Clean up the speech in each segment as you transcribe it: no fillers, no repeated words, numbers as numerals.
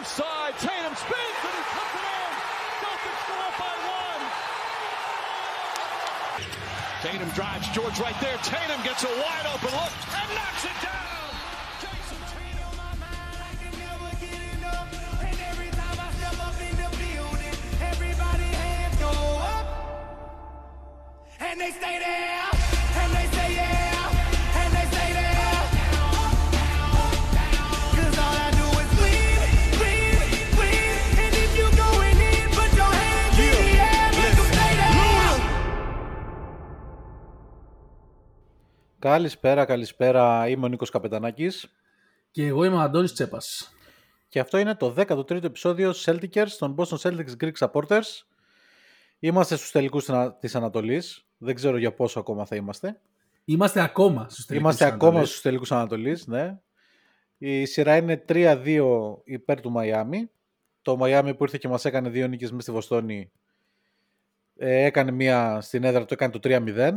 Inside, Tatum spins and he puts it in. Celtics still up by one. Tatum drives, George right there. Tatum gets a wide open look and knocks it down. Jayson Tatum on my mind, I can never get enough. And every time I step up in the building, everybody hands go up. And they stay there, and they say yeah, and they stay there. Cause all I do is win. Καλησπέρα, είμαι ο Νίκος Καπετανάκης. Και εγώ είμαι ο Αντώνης Τσέπας. Και αυτό είναι το 13ο επεισόδιο Celticers των Boston Celtics Greek Supporters. Είμαστε στους τελικούς της Ανατολής. Δεν ξέρω για πόσο ακόμα θα είμαστε. Είμαστε ακόμα στους τελικούς Ανατολής, ναι. Η σειρά είναι 3-2 υπέρ του Miami. Το Miami που ήρθε και μας έκανε δύο νίκες μέσα στη Βοστόνη, έκανε μία στην έδρα, το έκανε το 3-0.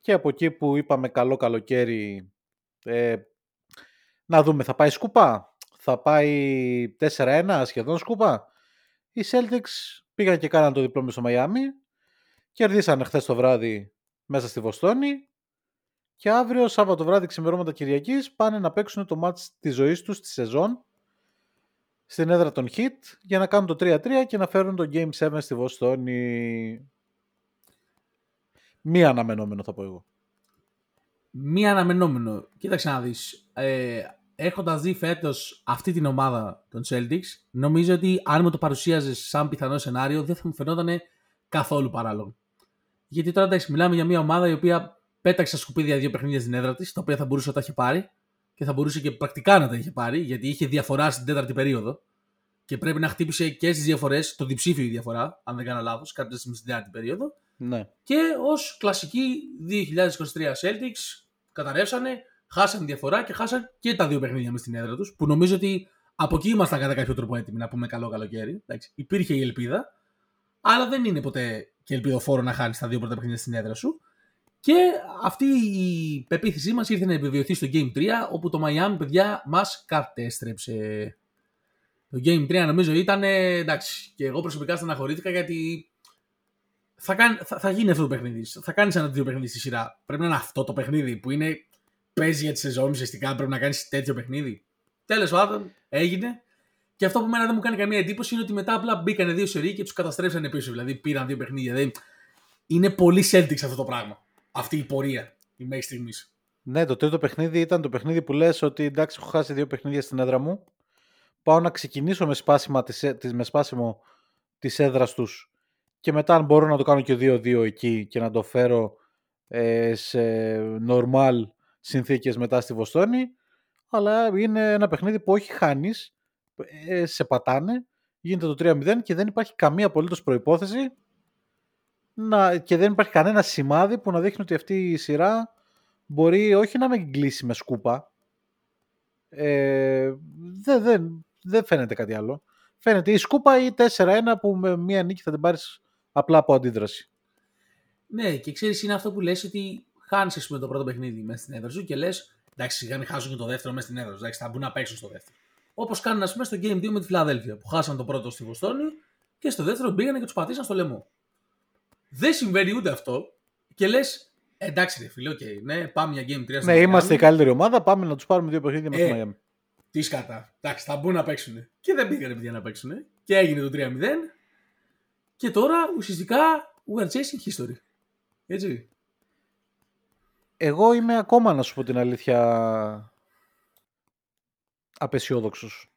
Και από εκεί που είπαμε καλό καλοκαίρι, να δούμε, θα πάει σκούπα, θα πάει 4-1 σχεδόν σκούπα. Οι Celtics πήγαν και κάναν το διπλό με στο Μαϊάμι, κερδίσανε χθες το βράδυ μέσα στη Βοστόνη και αύριο Σάββατο βράδυ ξημερώματα Κυριακής πάνε να παίξουν το μάτς της ζωής τους στη σεζόν στην έδρα των Heat για να κάνουν το 3-3 και να φέρουν το Game 7 στη Βοστόνη. Μη αναμενόμενο θα πω εγώ. Κοίταξε να δεις. Έχοντας δει φέτος αυτή την ομάδα των Celtics, νομίζω ότι αν μου το παρουσίαζες σαν πιθανό σενάριο, δεν θα μου φαινόταν καθόλου παράλογο. Γιατί τώρα εντάξει, μιλάμε για μια ομάδα η οποία πέταξε στα σκουπίδια δύο παιχνίδια στην έδρα της, τα οποία θα μπορούσε να τα είχε πάρει και θα μπορούσε και πρακτικά να τα είχε πάρει, γιατί είχε διαφορά στην τέταρτη περίοδο και πρέπει να χτύπησε και στις δύο φορές το διψήφιο η διαφορά, αν δεν κάνω λάθος, κάποια στιγμή στην τέταρτη περίοδο. Ναι. Και ως κλασική 2023 Celtics καταρρεύσανε, χάσανε διαφορά και χάσανε και τα δύο παιχνίδια μες στην έδρα τους, που νομίζω ότι από εκεί ήμασταν κατά κάποιο τρόπο έτοιμοι να πούμε καλό καλοκαίρι. Εντάξει, υπήρχε η ελπίδα, αλλά δεν είναι ποτέ και ελπιδοφόρο να χάνεις τα δύο πρώτα παιχνίδια στην έδρα σου. Και αυτή η πεποίθησή μας ήρθε να επιβεβαιωθεί στο Game 3, όπου το Miami, παιδιά, μας κατέστρεψε. Το Game 3 νομίζω ήταν, εντάξει, και εγώ προσωπικά στεναχωρήθηκα γιατί. Θα γίνει αυτό το παιχνίδι. Θα κάνει ένα τέτοιο παιχνίδι στη σειρά. Πρέπει να είναι αυτό το παιχνίδι που είναι, παίζει για τη σεζόν. Ουσιαστικά πρέπει να κάνει τέτοιο παιχνίδι. Τέλος πάντων, έγινε. Και αυτό που μένα δεν μου κάνει καμία εντύπωση είναι ότι μετά απλά μπήκανε δύο σερί και τους καταστρέψανε πίσω. Δηλαδή πήραν δύο παιχνίδια. Δηλαδή, είναι πολύ Celtics αυτό το πράγμα. Αυτή η πορεία μέχρι στιγμής. Ναι, το τρίτο παιχνίδι ήταν το παιχνίδι που λες ότι εντάξει, έχω χάσει δύο παιχνίδια στην έδρα μου. Πάω να ξεκινήσω με σπάσιμο τη έδρα του. Και μετά αν μπορώ να το κάνω και 2-2 εκεί και να το φέρω σε νορμάλ συνθήκες μετά στη Βοστόνη. Αλλά είναι ένα παιχνίδι που όχι χάνεις, σε πατάνε, γίνεται το 3-0 και δεν υπάρχει καμία απολύτως προϋπόθεση και δεν υπάρχει κανένα σημάδι που να δείχνει ότι αυτή η σειρά μπορεί όχι να με γκλίσει με σκούπα. Δεν φαίνεται κάτι άλλο. Φαίνεται η σκούπα ή 4-1 που με μία νίκη θα την πάρεις απλά από αντίδραση. Ναι, και ξέρεις, είναι αυτό που λες ότι χάνεις το πρώτο παιχνίδι μέσα στην έδρα σου και λες εντάξει, σιγά μην χάσουν και το δεύτερο μέσα στην έδρα σου. Εντάξει, θα μπουν να παίξουν στο δεύτερο. Όπως κάνουν, ας πούμε, στο Game 2 με τη Φιλαδέλφια που χάσαν το πρώτο στη Βοστόνη και στο δεύτερο μπήκαν και τους πατήσαν στο λαιμό. Δεν συμβαίνει ούτε αυτό και λες εντάξει, ρε φίλε, okay, ναι, πάμε για Game 3. Ναι, είμαστε η καλύτερη ομάδα, πάμε να τους πάρουμε δύο παιχνίδια μέσα στη Miami. Τι σκατά. Εντάξει, θα μπουν να παίξουν. Και δεν πήγανε παιδιά να παίξουν. Και έγινε το 3-0. Και τώρα ουσιαστικά we are chasing history. Έτσι. Εγώ είμαι ακόμα, να σου πω την αλήθεια, απεσιόδοξος.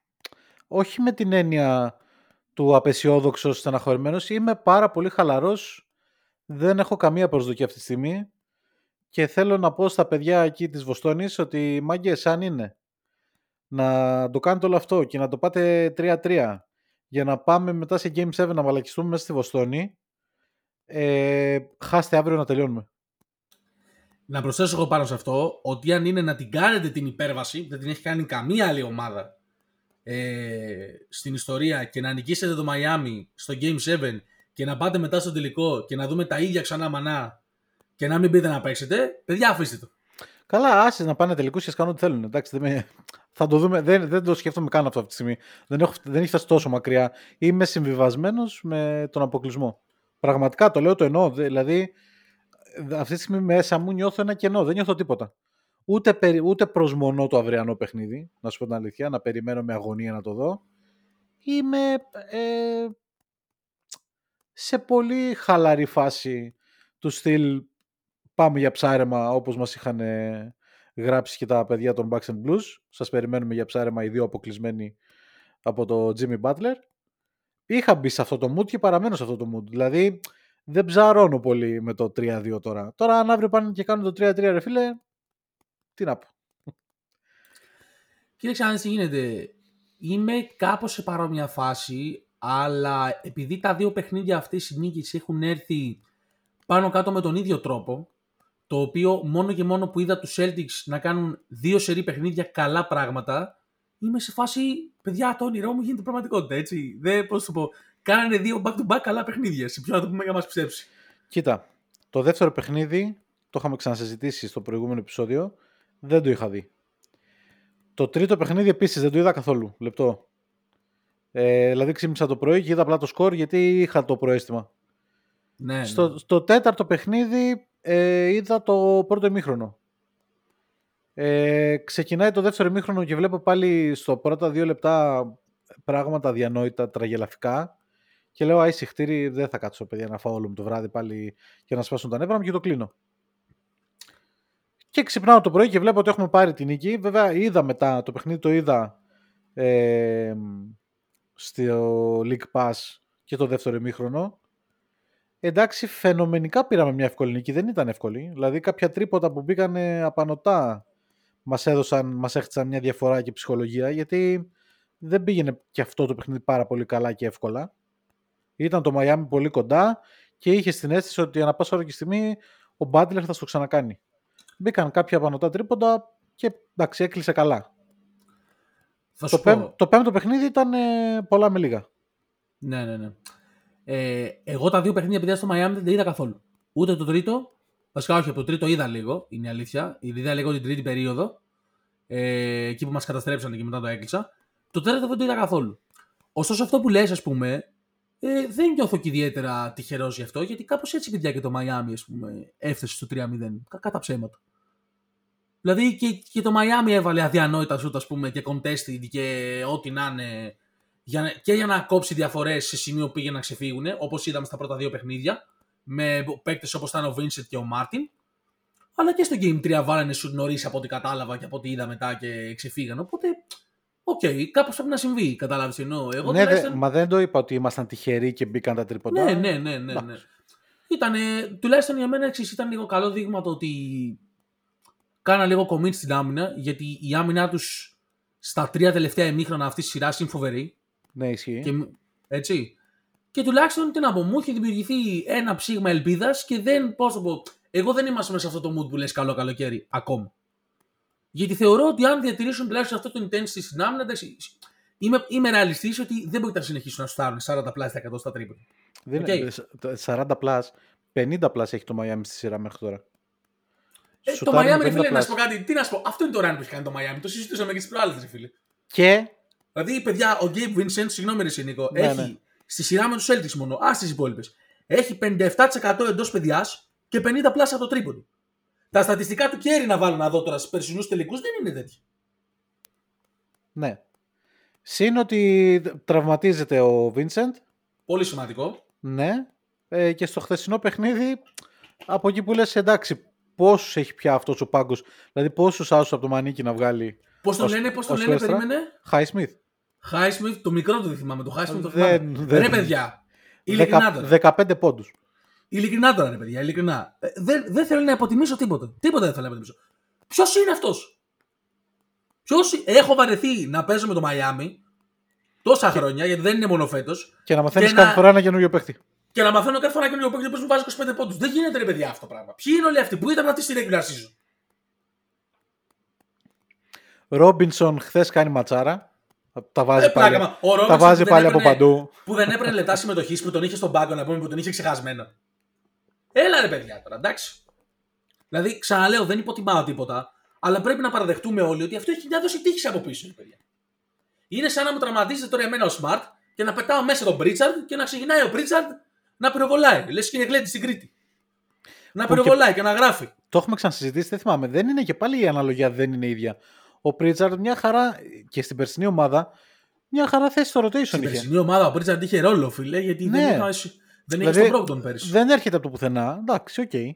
Όχι με την έννοια του απεσιόδοξος στεναχωρημένος. Είμαι πάρα πολύ χαλαρός. Δεν έχω καμία προσδοκία αυτή τη στιγμή. Και θέλω να πω στα παιδιά εκεί της Βοστόνης ότι μάγκες αν είναι να το κάνετε όλο αυτό και να το πάτε 3-3 για να πάμε μετά σε Game 7 να μαλακιστούμε μέσα στη Βοστόνη. Χάστε αύριο να τελειώνουμε. Να προσθέσω εγώ πάνω σε αυτό ότι αν είναι να την κάνετε την υπέρβαση, δεν την έχει κάνει καμία άλλη ομάδα στην ιστορία, και να νικήσετε το Μαϊάμι στο Game 7 και να πάτε μετά στο τελικό και να δούμε τα ίδια ξανά μανά και να μην πείτε να παίξετε, παιδιά, αφήστε το. Καλά, άσε να πάνε τελικούς και σκάνουν ό,τι θέλουν. Εντάξει, θα το δούμε. Δεν το σκέφτομαι καν αυτό αυτή τη στιγμή. Δεν έχει φτάσει τόσο μακριά. Είμαι συμβιβασμένος με τον αποκλεισμό. Πραγματικά το λέω, το εννοώ. Δηλαδή, αυτή τη στιγμή μέσα μου νιώθω ένα κενό. Δεν νιώθω τίποτα. Ούτε προσμονώ το αυριανό παιχνίδι, να σου πω την αλήθεια, να περιμένω με αγωνία να το δω. Είμαι σε πολύ χαλαρή φάση του στυλ. Πάμε για ψάρεμα, όπως μας είχαν γράψει και τα παιδιά των Bucks and Blues. Σας περιμένουμε για ψάρεμα, οι δύο αποκλεισμένοι από το Jimmy Butler. Είχα μπει σε αυτό το mood και παραμένω σε αυτό το mood. Δηλαδή δεν ψαρώνω πολύ με το 3-2 τώρα. Τώρα αν αύριο πάνε και κάνουν το 3-3, ρε φίλε, τι να πω. Κύριε Ξανάδης, τι γίνεται. Είμαι κάπως σε παρόμοια φάση, αλλά επειδή τα δύο παιχνίδια αυτής της νίκης έχουν έρθει πάνω κάτω με τον ίδιο τρόπο, το οποίο μόνο και μόνο που είδα τους Celtics να κάνουν δύο σερί παιχνίδια καλά πράγματα, είμαι σε φάση, παιδιά, το όνειρό μου γίνεται πραγματικότητα, έτσι. Πώς το πω, κάνανε δύο back-to-back καλά παιχνίδια, σε ποιο να το πούμε για να μας πιστέψει. Κοίτα, το δεύτερο παιχνίδι, το είχαμε ξανασυζητήσει στο προηγούμενο επεισόδιο, δεν το είχα δει. Το τρίτο παιχνίδι επίσης δεν το είδα καθόλου, λεπτό. Δηλαδή ξύπνησα το πρωί και είδα απλά το σκορ γιατί είχα το προαίσθημα. Ναι, στο τέταρτο παιχνίδι είδα το πρώτο ημίχρονο. Ξεκινάει το δεύτερο ημίχρονο και βλέπω πάλι στο πρώτα 2 λεπτά πράγματα αδιανόητα, τραγελαφικά. Και λέω, άι συχτήρι, δεν θα κάτσω, παιδιά, να φάω όλο μου το βράδυ πάλι για να σπάσουν τα νεύρα μου, και το κλείνω. Και ξυπνάω το πρωί και βλέπω ότι έχουμε πάρει την νίκη. Βέβαια, είδα μετά το παιχνίδι, το είδα στο League Pass και το δεύτερο ημίχρονο. Εντάξει, φαινομενικά πήραμε μια εύκολη νίκη. Δεν ήταν εύκολη. Δηλαδή, κάποια τρίποτα που μπήκαν απανωτά μας έχτισαν μια διαφορά και ψυχολογία, γιατί δεν πήγαινε και αυτό το παιχνίδι πάρα πολύ καλά και εύκολα. Ήταν το Μαϊάμι πολύ κοντά και είχε την αίσθηση ότι ανά πάσα ώρα και στιγμή ο Μπάτλερ θα στο ξανακάνει. Μπήκαν κάποια απανωτά τρίποτα και εντάξει, έκλεισε καλά. Το πέμπτο παιχνίδι ήταν πολλά με λίγα. Ναι, ναι, ναι. Εγώ τα δύο παιχνίδια παιδιά στο Μαϊάμι δεν τα είδα καθόλου. Ούτε το τρίτο. Βασικά, όχι, από το τρίτο είδα λίγο, είναι η αλήθεια. Είδα λίγο την τρίτη περίοδο. Εκεί που μας καταστρέψανε και μετά το έκλεισα. Το τέταρτο δεν το είδα καθόλου. Ωστόσο, αυτό που λες, ας πούμε, δεν νιώθω και ιδιαίτερα τυχερός γι' αυτό, γιατί κάπως έτσι παιδιά και το Μαϊάμι, ας πούμε, έφτασε στο 3-0. Κατά ψέματα. Δηλαδή και το Μαϊάμι έβαλε αδιανόητα σούτ, ας πούμε, και contested και ό,τι να είναι. Και για να κόψει διαφορές σε σημείο που πήγαινε να ξεφύγουν, όπως είδαμε στα πρώτα δύο παιχνίδια, με παίκτες όπως ήταν ο Vincent και ο Μάρτιν. Αλλά και στο Game 3 βάλανε σουτ νωρίς από ό,τι κατάλαβα και από ό,τι είδα μετά και ξεφύγαν. Οπότε, κάπως πρέπει να συμβεί. Κατάλαβες τι εννοώ. Ναι, τουλάχιστον... Μα δεν το είπα ότι ήμασταν τυχεροί και μπήκαν τα τρίποντα. Ναι. Ήτανε, τουλάχιστον για μένα εξής, ήταν λίγο καλό δείγμα το ότι κάνα λίγο commit στην άμυνα, γιατί η άμυνά τους στα 3 τελευταία ημίχρονα αυτής της σειράς είναι φοβερή. Ναι, ισχύει. Έτσι. Και τουλάχιστον τι να πω, μου είχε δημιουργηθεί ένα ψήγμα ελπίδας και δεν. Πώς το πω, εγώ δεν είμαστε μέσα σε αυτό το mood που λες καλό καλοκαίρι ακόμα. Γιατί θεωρώ ότι αν διατηρήσουν τουλάχιστον αυτό το intensity στην άμυνα, εντάξει. Είμαι ρεαλιστής ότι δεν μπορεί να συνεχίσουν να φτάνουν 40+% στα τρίποντα. Δεν είναι. 40+, 50+ έχει το Μαϊάμι στη σειρά μέχρι τώρα. Το Μαϊάμι, ρε φίλε, να σου πω κάτι. Τι να σου πω, αυτό είναι το run που έχει κάνει το Μαϊάμι. Το συζητούσαμε και τι προάλλε, φίλε. Και. Δηλαδή, παιδιά, ο Gabe Vincent, συγγνώμη ρε Νίκο, ναι, έχει ναι. Στη σειρά με τους Celtics μόνο, ας τις υπόλοιπες, έχει 57% εντός παιδιάς και 50+ από το τρίποντο. Τα στατιστικά του κέρι να βάλω να δω τώρα στους περσινούς τελικούς δεν είναι τέτοια. Ναι. Συν ότι τραυματίζεται ο Vincent. Πολύ σημαντικό. Ναι. Και στο χθεσινό παιχνίδι, από εκεί που λες, εντάξει, πόσους έχει πια αυτός ο πάγκος, δηλαδή πόσους άσους από το μανίκι να βγάλει. Πώς το λένε, περίμενε. Highsmith, το μικρό του θυμάμαι. Το Highsmith το θυμάμαι. Ρε παιδιά. Ειλικρινά τώρα. 15 πόντους. Ειλικρινά τώρα, ρε παιδιά. Ειλικρινά. Δεν θέλω να υποτιμήσω τίποτα. Τίποτα δεν θέλω να υποτιμήσω. Ποιος είναι αυτός. Ποιος, έχω βαρεθεί να παίζω με το Miami τόσα χρόνια, γιατί δεν είναι μόνο φέτος. Και να μαθαίνεις κάθε φορά ένα καινούριο παίκτη. Και να μαθαίνω κάθε φορά ένα καινούριο παίκτη που βάζει 25 πόντους. Δεν γίνεται ρε παιδιά αυτό το πράγμα. Ποιοι είναι όλοι αυτοί που ήταν αυτοί στη regular season? Ρόμπινσον χθες κάνει ματσάρα. Τα βάζει πάλι, τα βάζει πάλι από παντού. Που δεν έπαιρνε λεπτά συμμετοχής, που τον είχε στον πάγκο, να πούμε, που τον είχε ξεχασμένο. Έλα ρε παιδιά τώρα, εντάξει. Δηλαδή ξαναλέω, δεν υποτιμάω τίποτα. Αλλά πρέπει να παραδεχτούμε όλοι ότι αυτό έχει μια δόση τύχης από πίσω, παιδιά. Είναι σαν να μου τραυματίζεται τώρα εμένα ο Smart και να πετάω μέσα τον Πρίτσαρντ και να ξεκινάει ο Πρίτσαρντ να πυροβολάει. Λες και είναι γλέντι στην Κρήτη. Να πυροβολάει και να γράφει. Το έχουμε ξανασυζητήσει, δεν θυμάμαι. Δεν είναι και πάλι η αναλογία, δεν είναι ίδια. Ο Πρίτσαρντ μια χαρά και στην περσινή ομάδα, μια χαρά θέση στο rotation είχε. Στην περσινή ομάδα ο Πρίτσαρντ είχε ρόλο, φίλε, γιατί ναι. Δεν είχε τον Brogdon πέρυσι. Δεν έρχεται από το πουθενά. Εντάξει, οκ. Okay.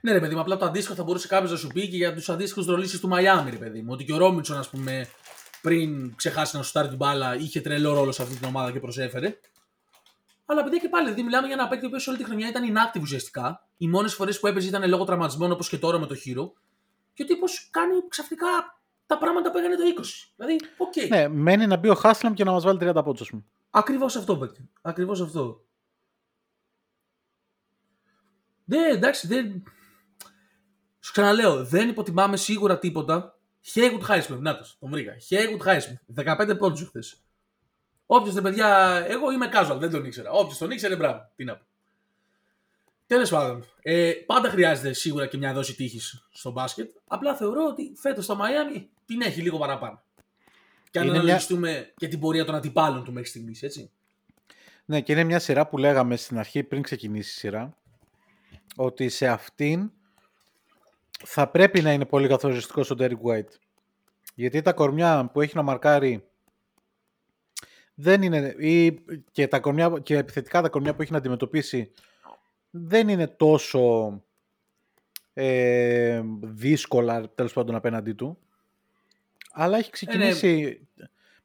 Ναι, ρε παιδί μου, απλά το αντίστοιχο θα μπορούσε κάποιο να σου πει και για τους αντίστοιχους ρολίσεις του Μαϊάμι, ρε παιδί μου. Ότι και ο Ρόμπινσον, ας πούμε, πριν ξεχάσει να σουτάρει την μπάλα, είχε τρελό ρόλο σε αυτή την ομάδα και προσέφερε. Αλλά παιδιά και πάλι, δηλαδή, μιλάμε για ένα παίκτη που όλη τη χρονιά ήταν inactive ουσιαστικά. Οι μόνες φορές που έπαιζε ήταν λόγω τραυματισμών, όπως και τώρα με το Χίρο. Και ο τύπος κάνει ξαφνικά τα πράγματα που έκανε το 20. Δηλαδή, οκ. Okay. Ναι, μένει να μπει ο Χάσλαμ και να μας βάλει 30 πόντους, ας πούμε. Ακριβώς αυτό, παίκτη. Ακριβώς αυτό. Ναι, εντάξει, δεν. Σου ξαναλέω, δεν υποτιμάμε σίγουρα τίποτα. Χέιγουτ Χάισμιθ, να τον βρήκα. Χέιγουτ Χάισμιθ, 15 πόντους χθες. Όποιος δεν, παιδιά, εγώ είμαι casual, δεν τον ήξερα. Όποιος τον ήξερε, μπράβο, τι να πω. Τέλος πάντων, πάντα χρειάζεται σίγουρα και μια δόση τύχης στο μπάσκετ. Απλά θεωρώ ότι φέτος το Μαϊάμι την έχει λίγο παραπάνω. Και αν αναλογιστούμε και την πορεία των αντιπάλων του μέχρι στιγμής, έτσι. Ναι, και είναι μια σειρά που λέγαμε στην αρχή, πριν ξεκινήσει η σειρά, ότι σε αυτήν θα πρέπει να είναι πολύ καθοριστικός ο Ντέρικ Γουάιτ. Γιατί τα κορμιά που έχει να μαρκάρει δεν είναι, και επιθετικά τα κορμιά που έχει να αντιμετωπίσει δεν είναι τόσο δύσκολα, τέλος πάντων, απέναντί του. Αλλά έχει ξεκινήσει.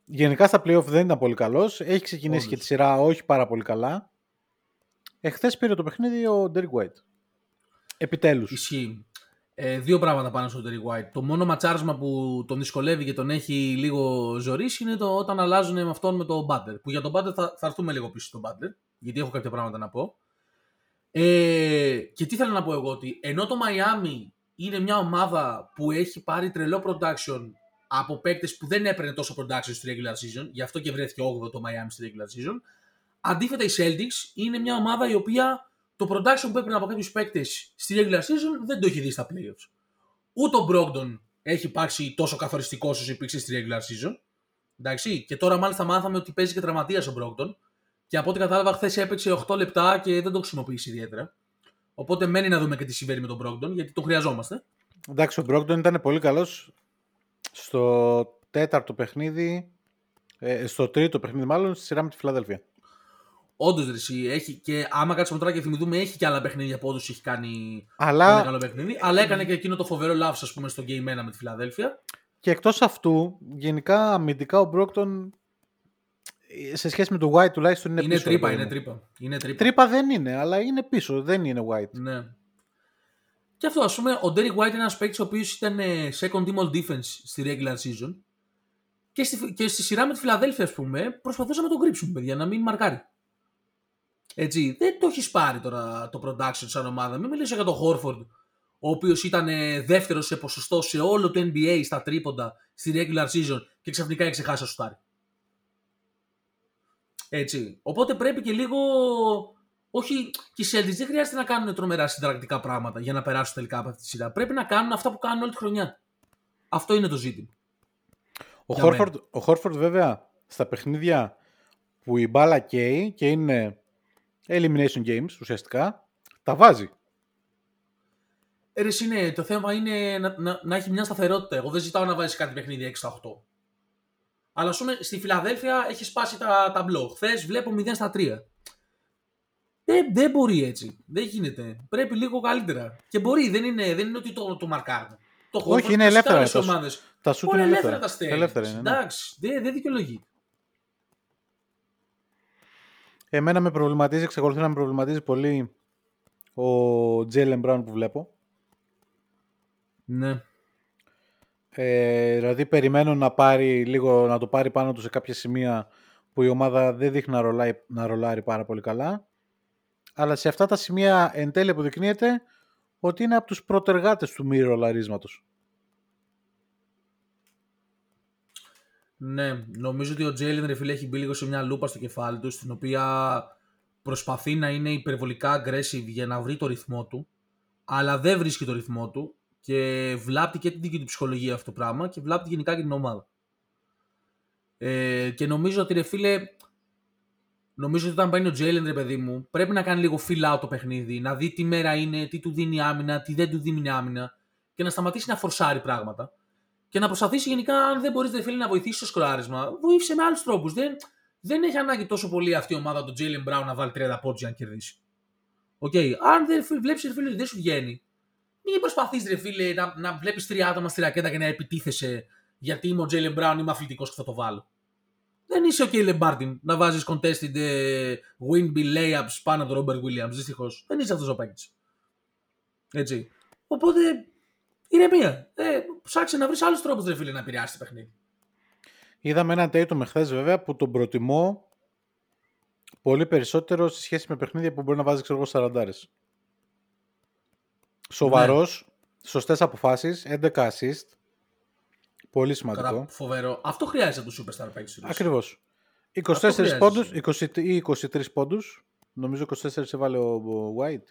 Γενικά στα play-off δεν ήταν πολύ καλός. Έχει ξεκινήσει και τη σειρά όχι πάρα πολύ καλά. Εχθές πήρε το παιχνίδι ο Ντέρικ Γουάιτ. Επιτέλους. Ισχύει. Δύο πράγματα πάνω στον Derek White. Το μόνο ματσάρισμα που τον δυσκολεύει και τον έχει λίγο ζωρίσει είναι το όταν αλλάζουν με αυτόν με τον Butler. Που για τον Butler θα έρθουμε λίγο πίσω στον Butler, γιατί έχω κάποια πράγματα να πω. Και τι θέλω να πω εγώ, ότι ενώ το Miami είναι μια ομάδα που έχει πάρει τρελό production από παίκτες που δεν έπαιρνε τόσο production στη regular season, γι' αυτό και βρέθηκε 8ο το Miami στη regular season, αντίθετα οι Celtics είναι μια ομάδα η οποία. Το production που έπαιρνε από κάποιους παίκτες στη regular season δεν το έχει δει στα playoffs. Ούτε ο Brogdon έχει υπάρξει τόσο καθοριστικός όσο υπήρξε στη regular season. Εντάξει. Και τώρα μάλιστα μάθαμε ότι παίζει και τραυματίας ο Brogdon. Και από ό,τι κατάλαβα, χθες έπαιξε 8 λεπτά και δεν το χρησιμοποίησε ιδιαίτερα. Οπότε μένει να δούμε και τι συμβαίνει με τον Brogdon, γιατί τον χρειαζόμαστε. Εντάξει, ο Brogdon ήταν πολύ καλός στο τέταρτο παιχνίδι, στο τρίτο παιχνίδι μάλλον, στη σειρά με τη Philadelphia. Όντως, έχει και άμα κάτσουμε τώρα και θυμηθούμε, έχει και άλλα παιχνίδια από όντως έχει κάνει. Αλλά καλό παιχνίδι. Αλλά έκανε και εκείνο το φοβερό λάθος, ας πούμε, στο Game 1 με τη Φιλαδέλφια. Και εκτός αυτού, γενικά αμυντικά ο Brogdon σε σχέση με τον White τουλάχιστον είναι πίσω. Τρύπα, είναι τρύπα. Τρύπα δεν είναι, αλλά είναι πίσω, δεν είναι White. Ναι. Και αυτό, ας πούμε, ο Derek White είναι ένας παίκτης ο οποίος ήταν second team all defense στη regular season. Και στη σειρά με τη Φιλαδέλφια, ας πούμε, προσπαθούσαμε να τον κρύψουμε, παιδιά, να μην μαρκάρει. Έτσι, δεν το έχει πάρει τώρα το production σαν ομάδα. Μην μιλήσω για τον Horford, ο οποίος ήταν δεύτερος σε ποσοστό σε όλο το NBA στα τρίποντα στη regular season και ξαφνικά έχει ξεχάσει να σουτάρει. Έτσι. Οπότε πρέπει και λίγο. Όχι, και οι Celtics δεν χρειάζεται να κάνουν τρομερά συνταρακτικά πράγματα για να περάσουν τελικά από αυτή τη σειρά. Πρέπει να κάνουν αυτά που κάνουν όλη τη χρονιά. Αυτό είναι το ζήτημα. Ο Horford, βέβαια, στα παιχνίδια που η μπάλα καίει και είναι. Elimination games ουσιαστικά τα βάζει. Ναι, το θέμα είναι να έχει μια σταθερότητα. Εγώ δεν ζητάω να βάζει κάτι παιχνίδι 6-8. Αλλά α πούμε στη Φιλαδέλφια έχει σπάσει τα ταμπλό. Χθες βλέπω 0-3. Δεν μπορεί έτσι. Δεν γίνεται. Πρέπει λίγο καλύτερα. Και μπορεί, δεν είναι ότι το μαρκάρουν. Το χώρο όχι, είναι ελεύθερα. Τα σουτ είναι ελεύθερα. Τα στέλνει. Εντάξει, δεν δικαιολογεί. Εμένα με προβληματίζει, εξακολουθεί να με προβληματίζει πολύ ο Jaylen Brown που βλέπω. Ναι. Δηλαδή περιμένουν να πάρει λίγο, να το πάρει πάνω του σε κάποια σημεία που η ομάδα δεν δείχνει να ρολάρει πάρα πολύ καλά. Αλλά σε αυτά τα σημεία εν τέλει αποδεικνύεται ότι είναι από τους πρωτεργάτες του μη ρολαρίσματος. Ναι, νομίζω ότι ο Jaylen, ρε φίλε, έχει μπει λίγο σε μια λούπα στο κεφάλι του, στην οποία προσπαθεί να είναι υπερβολικά aggressive για να βρει το ρυθμό του, αλλά δεν βρίσκει το ρυθμό του και βλάπτει και την δική του ψυχολογία αυτό το πράγμα και βλάπτει γενικά και την ομάδα. Και νομίζω ότι, ρε φίλε, νομίζω ότι όταν παίρνει ο Jaylen, ρε παιδί μου, πρέπει να κάνει λίγο fill out το παιχνίδι, να δει τι μέρα είναι, τι του δίνει άμυνα, τι δεν του δίνει άμυνα και να σταματήσει να φορσάρει πράγματα. Και να προσπαθήσει γενικά, αν δεν μπορείς, ρε φίλε, να βοηθήσεις στο σκοράρισμα, βοήθησε με άλλους τρόπους. Δεν έχει ανάγκη τόσο πολύ αυτή η ομάδα του Jaylen Brown να βάλει 30 πόντους για να κερδίσει. Οκ. Αν δεν βλέπεις, ρε φίλε, ότι δεν σου βγαίνει, μην προσπαθείς, ρε φίλε, να βλέπεις τρία άτομα στη ρακέτα και να επιτίθεσαι γιατί είμαι ο Jaylen Brown, είμαι αθλητικός και θα το βάλω. Δεν είσαι ο Caleb Martin να βάζεις contested winby layups πάνω από τον Robert Williams. Δυστυχώς. Δεν είσαι αυτός ο παίκτης. Έτσι. Οπότε. Είναι μία. Ψάξε να βρεις άλλους τρόπους, ρε φίλε, να επηρεάσει το παιχνίδι. Είδαμε έναν Tatum χθες, βέβαια, που τον προτιμώ πολύ περισσότερο σε σχέση με παιχνίδια που μπορεί να βάζει, ξέρω εγώ, 40. Σοβαρός, ναι. Σωστές αποφάσεις, 11 assist. Πολύ σημαντικό. Τώρα, φοβερό. Αυτό χρειάζεται το superstar παίκτης. Ακριβώς. 24 πόντους, 23 πόντους. Νομίζω 24 έβαλε ο White.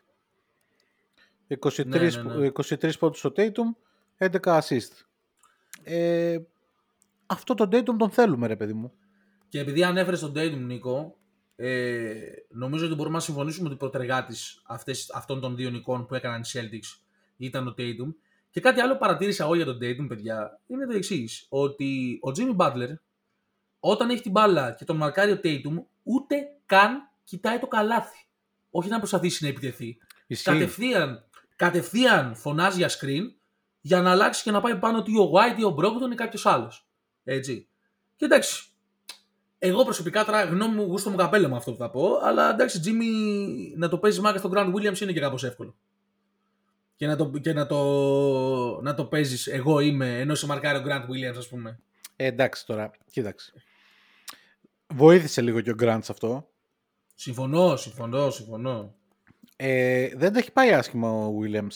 23 πόντους στο Tatum, 11 assist. Αυτό τον Tatum τον θέλουμε, ρε παιδί μου. Και επειδή ανέφερες τον Tatum, Νίκο, νομίζω ότι μπορούμε να συμφωνήσουμε ότι πρωτεργάτης αυτών των δύο νικών που έκαναν οι Celtics ήταν ο Tatum. Και κάτι άλλο παρατήρησα εγώ για τον Tatum, παιδιά, είναι το εξής, ότι ο Jimmy Butler όταν έχει την μπάλα και τον μαρκάρει ο Tatum, ούτε καν κοιτάει το καλάθι. Όχι να προσπαθήσει να επιτεθεί. Κατευθείαν φωνάζει για screen για να αλλάξει και να πάει πάνω του ο White ή ο Brogdon ή κάποιος άλλος. Έτσι. Και εντάξει, εγώ προσωπικά τώρα γνώμη μου, γούστο μου, καπέλα μου αυτό που θα πω, αλλά εντάξει, Jimmy να το παίζει μάκα στον Grant Williams είναι και κάπως εύκολο. Και να το παίζεις εγώ είμαι, ενώ σε μαρκάρει ο Grant Williams, ας πούμε. Εντάξει τώρα, κοίταξε. Βοήθησε λίγο και ο Grant σε αυτό. Συμφωνώ. Δεν τα έχει πάει άσχημα ο Williams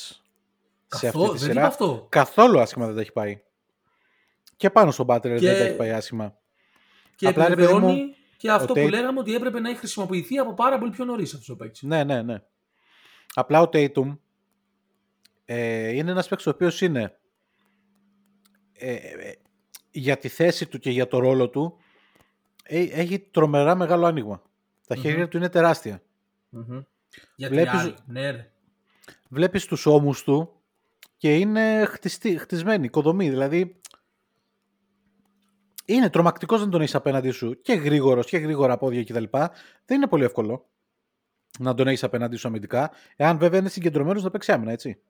σε αυτή τη σειρά. Αυτό. Καθόλου άσχημα δεν τα έχει πάει. Και πάνω στον Butler δεν τα έχει πάει άσχημα. Και απλά επιβεβαιώνει και αυτό που λέγαμε ότι έπρεπε να έχει χρησιμοποιηθεί από πάρα πολύ πιο νωρίς αυτός ο παίκτης. Ναι. Απλά ο Tatum είναι ένας παίκτης ο οποίος είναι για τη θέση του και για το ρόλο του έχει τρομερά μεγάλο άνοιγμα. Τα χέρια του είναι τεράστια. Βλέπεις τους ώμους του και είναι χτισμένη οικοδομή, δηλαδή είναι τρομακτικός να τον έχεις απέναντι σου και γρήγορος και γρήγορα πόδια και τα λοιπά. Δεν είναι πολύ εύκολο να τον έχεις απέναντι σου αμυντικά, εάν βέβαια είναι συγκεντρωμένος να παίξει άμυνα, έτσι.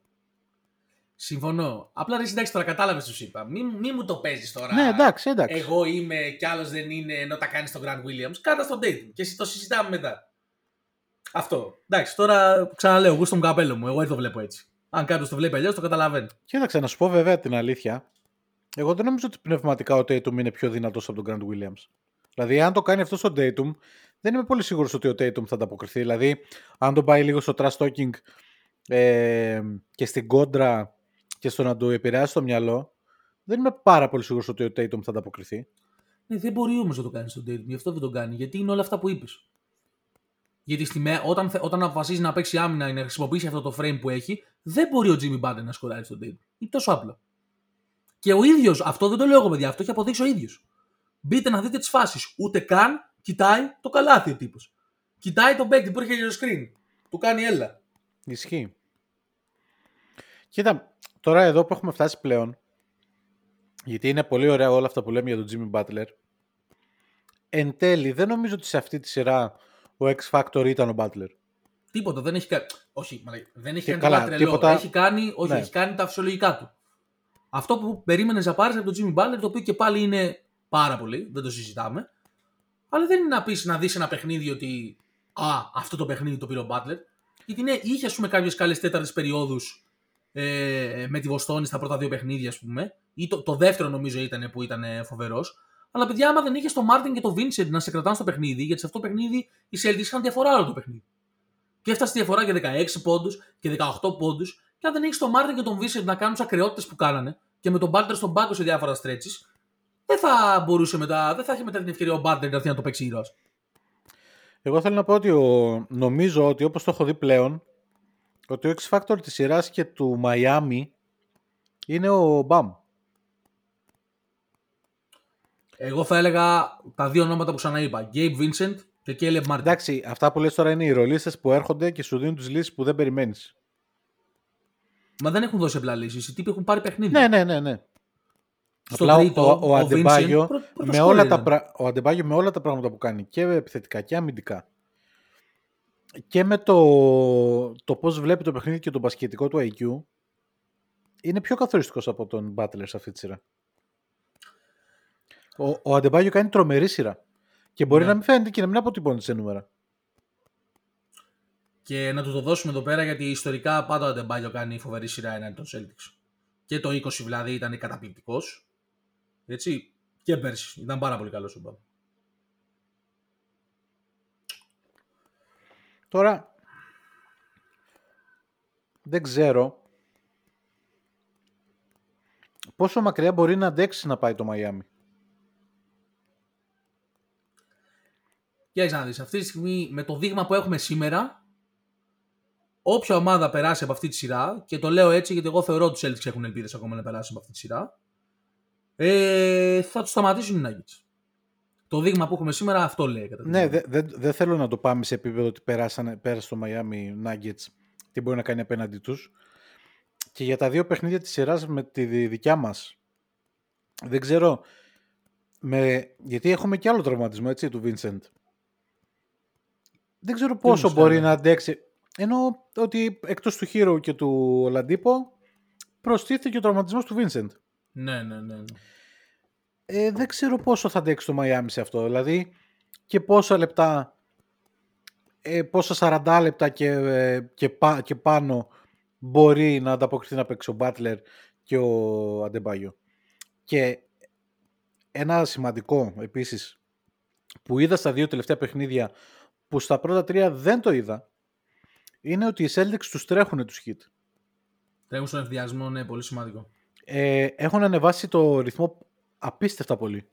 Συμφωνώ. Απλά ρε συντάξει τώρα, κατάλαβες τους είπα. Μη μου το παίζεις τώρα. Ναι, εντάξει. Εγώ είμαι κι άλλος δεν είναι, ενώ τα κάνεις στον Grant Williams. Κάτα στον Tatum και εσύ το συζητάμε μετά. Αυτό. Εντάξει, τώρα ξαναλέω, εγώ στον καπέλο μου. Εγώ έτσι το βλέπω έτσι. Αν κάποιος το βλέπει αλλιώς, το καταλαβαίνει. Κοίταξε, να σου πω βέβαια την αλήθεια. Εγώ δεν νομίζω ότι πνευματικά ο Tatum είναι πιο δυνατός από τον Grant Williams. Δηλαδή, αν το κάνει αυτό στον Tatum, δεν είμαι πολύ σίγουρος ότι ο Tatum θα ανταποκριθεί. Δηλαδή, αν τον πάει λίγο στο trash talking και στην κόντρα και στο να του επηρεάσει το μυαλό, δεν είμαι πάρα πολύ σίγουρος ότι ο Tatum θα ανταποκριθεί. Ναι, δεν μπορεί όμως να το κάνει στον Tatum. Γι' αυτό δεν τον κάνει. Γιατί είναι όλα αυτά που είπες. Γιατί όταν αποφασίζει να παίξει άμυνα ή να χρησιμοποιήσει αυτό το frame που έχει, δεν μπορεί ο Jimmy Butler να σκοράρει στον Tatum. Είναι τόσο απλό. Και ο ίδιος, αυτό δεν το λέω εγώ, παιδιά, αυτό έχει αποδείξει ο ίδιος. Μπείτε να δείτε τις φάσεις. Ούτε καν κοιτάει το καλάθι ο τύπος. Κοιτάει τον παίκτη που έρχεται στο screen. Του κάνει έλα. Ισχύει. Κοίτα, τώρα εδώ που έχουμε φτάσει πλέον, γιατί είναι πολύ ωραία όλα αυτά που λέμε για τον Jimmy Butler, εν τέλει δεν νομίζω ότι σε αυτή τη σειρά ο X-Factor ήταν ο Butler. Τίποτα, δεν έχει κάνει. Όχι, δεν έχει κάνει καλά, τρελό. Τίποτα... Έχει κάνει, όχι, ναι. Έχει κάνει τα φυσιολογικά του. Αυτό που περίμενες να πάρεις από τον Jimmy Butler, το οποίο και πάλι είναι πάρα πολύ, δεν το συζητάμε. Αλλά δεν είναι να πεις, να δεις ένα παιχνίδι ότι αυτό το παιχνίδι το πήρε ο Butler. Γιατί ναι, είχε ας πούμε κάποιες καλές τέταρτες περιόδους με τη Βοστόνη στα πρώτα δύο παιχνίδια, ας πούμε. ή το δεύτερο νομίζω ήταν που ήταν φοβερός. Αλλά παιδιά, άμα δεν είχε τον Μάρτιν και τον Vincent να σε κρατάνε στο παιχνίδι, γιατί σε αυτό το παιχνίδι οι Celtics είχαν διαφορά όλο το παιχνίδι. Και έφτασε τη διαφορά για 16 πόντους και 18 πόντους. Και αν δεν έχει τον Μάρτιν και τον Vincent να κάνουν τις ακρεότητες που κάνανε και με τον Butler στον πάγκο σε διάφορα stretches, δεν θα μπορούσε μετά, δεν θα έχει μετά την ευκαιρία ο Butler να έρθει να το παίξει ήρωας. Εγώ θέλω να πω ότι νομίζω ότι όπως το έχω δει πλέον, ότι ο X-Factor της σειράς και του Miami είναι ο Bam. Εγώ θα έλεγα τα δύο ονόματα που ξαναείπα, Gabe Vincent και Caleb Martin. Εντάξει, αυτά που λες τώρα είναι οι ρολίστες που έρχονται και σου δίνουν τις λύσεις που δεν περιμένεις. Μα δεν έχουν δώσει απλά λύσεις, οι τύποι έχουν πάρει παιχνίδι. Ναι. Απλά ο Adebayo με όλα τα πράγματα που κάνει και επιθετικά και αμυντικά και με το πώς βλέπει το παιχνίδι και το μπασκετικό του IQ είναι πιο καθοριστικός από τον Butler σε αυτή τη σειρά. Ο Adebayo κάνει τρομερή σειρά και μπορεί να μην φαίνεται και να μην αποτυπώνεται σε νούμερα. Και να του το δώσουμε εδώ πέρα γιατί ιστορικά πάντα ο Adebayo κάνει φοβερή σειρά έναντι των Celtics. Και το 20 δηλαδή ήταν καταπληκτικός. Έτσι. Και πέρσι ήταν πάρα πολύ καλός ο Μπαμ. Τώρα δεν ξέρω πόσο μακριά μπορεί να αντέξει να πάει το Μαϊάμι. Για να δεις, αυτή τη στιγμή με το δείγμα που έχουμε σήμερα, όποια ομάδα περάσει από αυτή τη σειρά, και το λέω έτσι γιατί εγώ θεωρώ ότι τους Celtics έχουν ελπίδες ακόμα να περάσουν από αυτή τη σειρά, θα τους σταματήσουν οι Nuggets. Το δείγμα που έχουμε σήμερα αυτό λέει. Ναι, δεν θέλω να το πάμε σε επίπεδο ότι πέρασε το Miami Nuggets, τι μπορεί να κάνει απέναντί τους. Και για τα δύο παιχνίδια της σειράς με τη δικιά μας, δεν ξέρω, γιατί έχουμε και άλλο τραυματισμό έτσι, του Vincent. Δεν ξέρω πόσο μπορεί να αντέξει. Ενώ ότι εκτός του Hero και του Oladipo προστίθηκε ο τραυματισμός του Vincent. Ναι. Δεν ξέρω πόσο θα αντέξει το Miami σε αυτό. Δηλαδή και πόσα λεπτά, πόσα 40 λεπτά και πάνω μπορεί να ανταποκριθεί να παίξει ο Butler και ο Adebayo. Και ένα σημαντικό επίσης που είδα στα δύο τελευταία παιχνίδια που στα πρώτα τρία δεν το είδα, είναι ότι οι Celtics τους τρέχουν τους hit. Τρέχουν στον ευθυδιασμό, ναι, πολύ σημαντικό. Έχουν ανεβάσει το ρυθμό απίστευτα πολύ.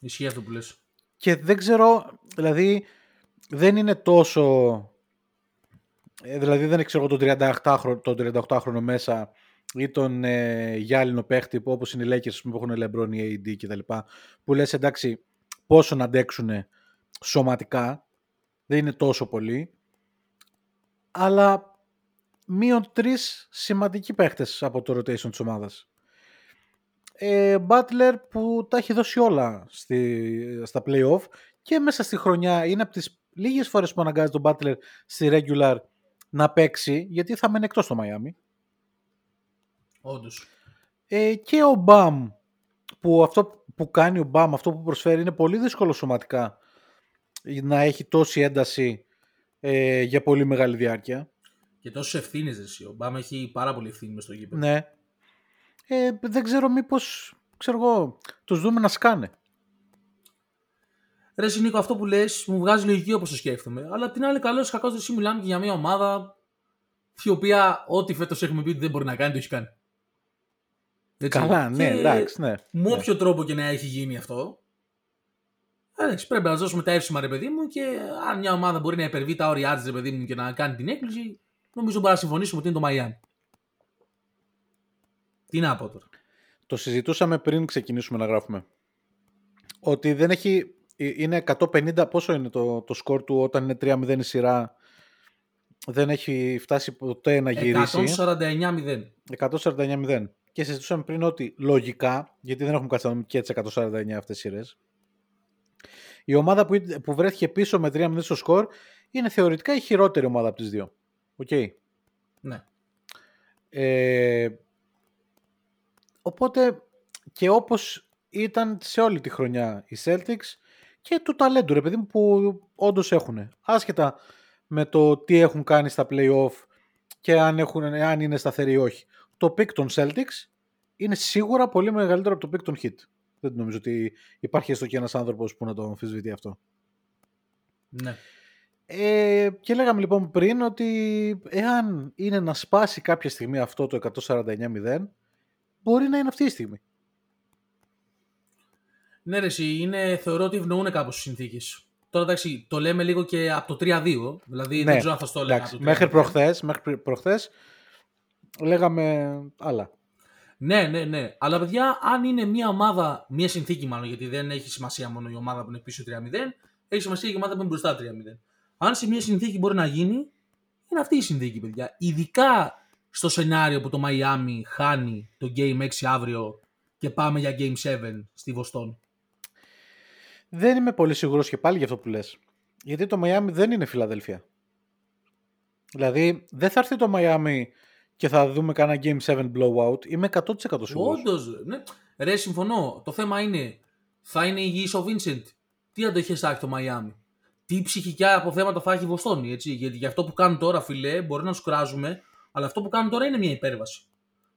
Ισχύει αυτό που λες. Και δεν ξέρω, δηλαδή δεν είναι τόσο... δηλαδή δεν ξέρω τον 38χρονο μέσα ή τον γυάλινο παίχτη όπως είναι οι Lakers που έχουν LeBron ή AD κτλ. Που λες εντάξει πόσο να αντέξουν σωματικά. Δεν είναι τόσο πολύ. Αλλά μείον 3 σημαντικοί παίχτες από το rotation της ομάδας. Butler που τα έχει δώσει όλα στα play-off και μέσα στη χρονιά είναι από τις λίγες φορές που αναγκάζει τον Butler στη regular να παίξει γιατί θα μένει εκτός στο Miami. Όντως. Και ο Bam που αυτό που κάνει ο Bam, αυτό που προσφέρει είναι πολύ δύσκολο σωματικά να έχει τόση ένταση για πολύ μεγάλη διάρκεια. Και τόσες ευθύνες εσύ. Ο Μπαμ έχει πάρα πολύ ευθύνη μες στο γήπεδο. Ναι. Δεν ξέρω μήπως, τους δούμε να σκάνε. Ρε Νίκο, αυτό που λες μου βγάζει λογική όπως το σκέφτομαι. Αλλά την άλλη καλώς κακώς εσύ μιλάμε και για μια ομάδα η οποία ό,τι φέτος έχουμε πει ότι δεν μπορεί να κάνει, το έχει κάνει. Έτσι. Καλά, ναι, και εντάξει, ναι. Με όποιο τρόπο και να έχει γίνει αυτό, πρέπει να δώσουμε τα εύσημα, ρε παιδί μου, και αν μια ομάδα μπορεί να υπερβεί τα όρια της, ρε παιδί μου, και να κάνει την έκκληση, νομίζω μπορεί να συμφωνήσουμε ότι είναι το Miami. Τι να πω τώρα. Το συζητούσαμε πριν ξεκινήσουμε να γράφουμε. Ότι δεν έχει. Είναι 150. Πόσο είναι το σκορ του όταν είναι 3-0 η σειρά. Δεν έχει φτάσει ποτέ να γυρίσει. 149-0. 149-0. Και συζητούσαμε πριν ότι λογικά, γιατί δεν έχουμε καθόλου και τι 149 αυτές σειρές. Η ομάδα που βρέθηκε πίσω με 3-0 στο σκορ είναι θεωρητικά η χειρότερη ομάδα από τις δύο. Οκ. Ναι. Οπότε και όπως ήταν σε όλη τη χρονιά οι Celtics και του ταλέντου, ρε παιδί μου, που όντως έχουν. Άσχετα με το τι έχουν κάνει στα play-off και αν είναι σταθεροί ή όχι. Το pick των Celtics είναι σίγουρα πολύ μεγαλύτερο από το pick των Hit. Δεν νομίζω ότι υπάρχει έστω και ένας άνθρωπος που να το αμφισβητεί αυτό. Ναι. Και λέγαμε λοιπόν πριν ότι εάν είναι να σπάσει κάποια στιγμή αυτό το 149-0, μπορεί να είναι αυτή η στιγμή. Ναι ρε, είναι, θεωρώ ότι ευνοούν κάπως στις συνθήκες. Τώρα εντάξει, το λέμε λίγο και από το 3-2, δηλαδή ναι, δεν ξέρω αν θα στο λέμε. Μέχρι προχθές λέγαμε άλλα. Ναι. Αλλά παιδιά, αν είναι μια ομάδα, μια συνθήκη μάλλον, γιατί δεν έχει σημασία μόνο η ομάδα που είναι πίσω 3-0, έχει σημασία και η ομάδα που είναι μπροστά 3-0. Αν σε μια συνθήκη μπορεί να γίνει, είναι αυτή η συνθήκη, παιδιά. Ειδικά στο σενάριο που το Μαϊάμι χάνει το Game 6 αύριο και πάμε για Game 7 στη Βοστόνη. Δεν είμαι πολύ σίγουρος και πάλι για αυτό που λες. Γιατί το Μαϊάμι δεν είναι Φιλαδέλφια. Δηλαδή, δεν θα έρθει το Μαϊάμι και θα δούμε κανένα Game 7 blowout. Είμαι 100% σίγουρος. Όντως, ναι. Ρε, συμφωνώ. Το θέμα είναι, θα είναι υγιής ο Βίνσεντ. Τι αντοχές θα έχει το Μαϊάμι. Τι ψυχικά αποθέματα θα έχει η Βοστόνη. Έτσι. Γιατί για αυτό που κάνουν τώρα, φιλέ, μπορεί να σκουράζουμε, αλλά αυτό που κάνουν τώρα είναι μια υπέρβαση.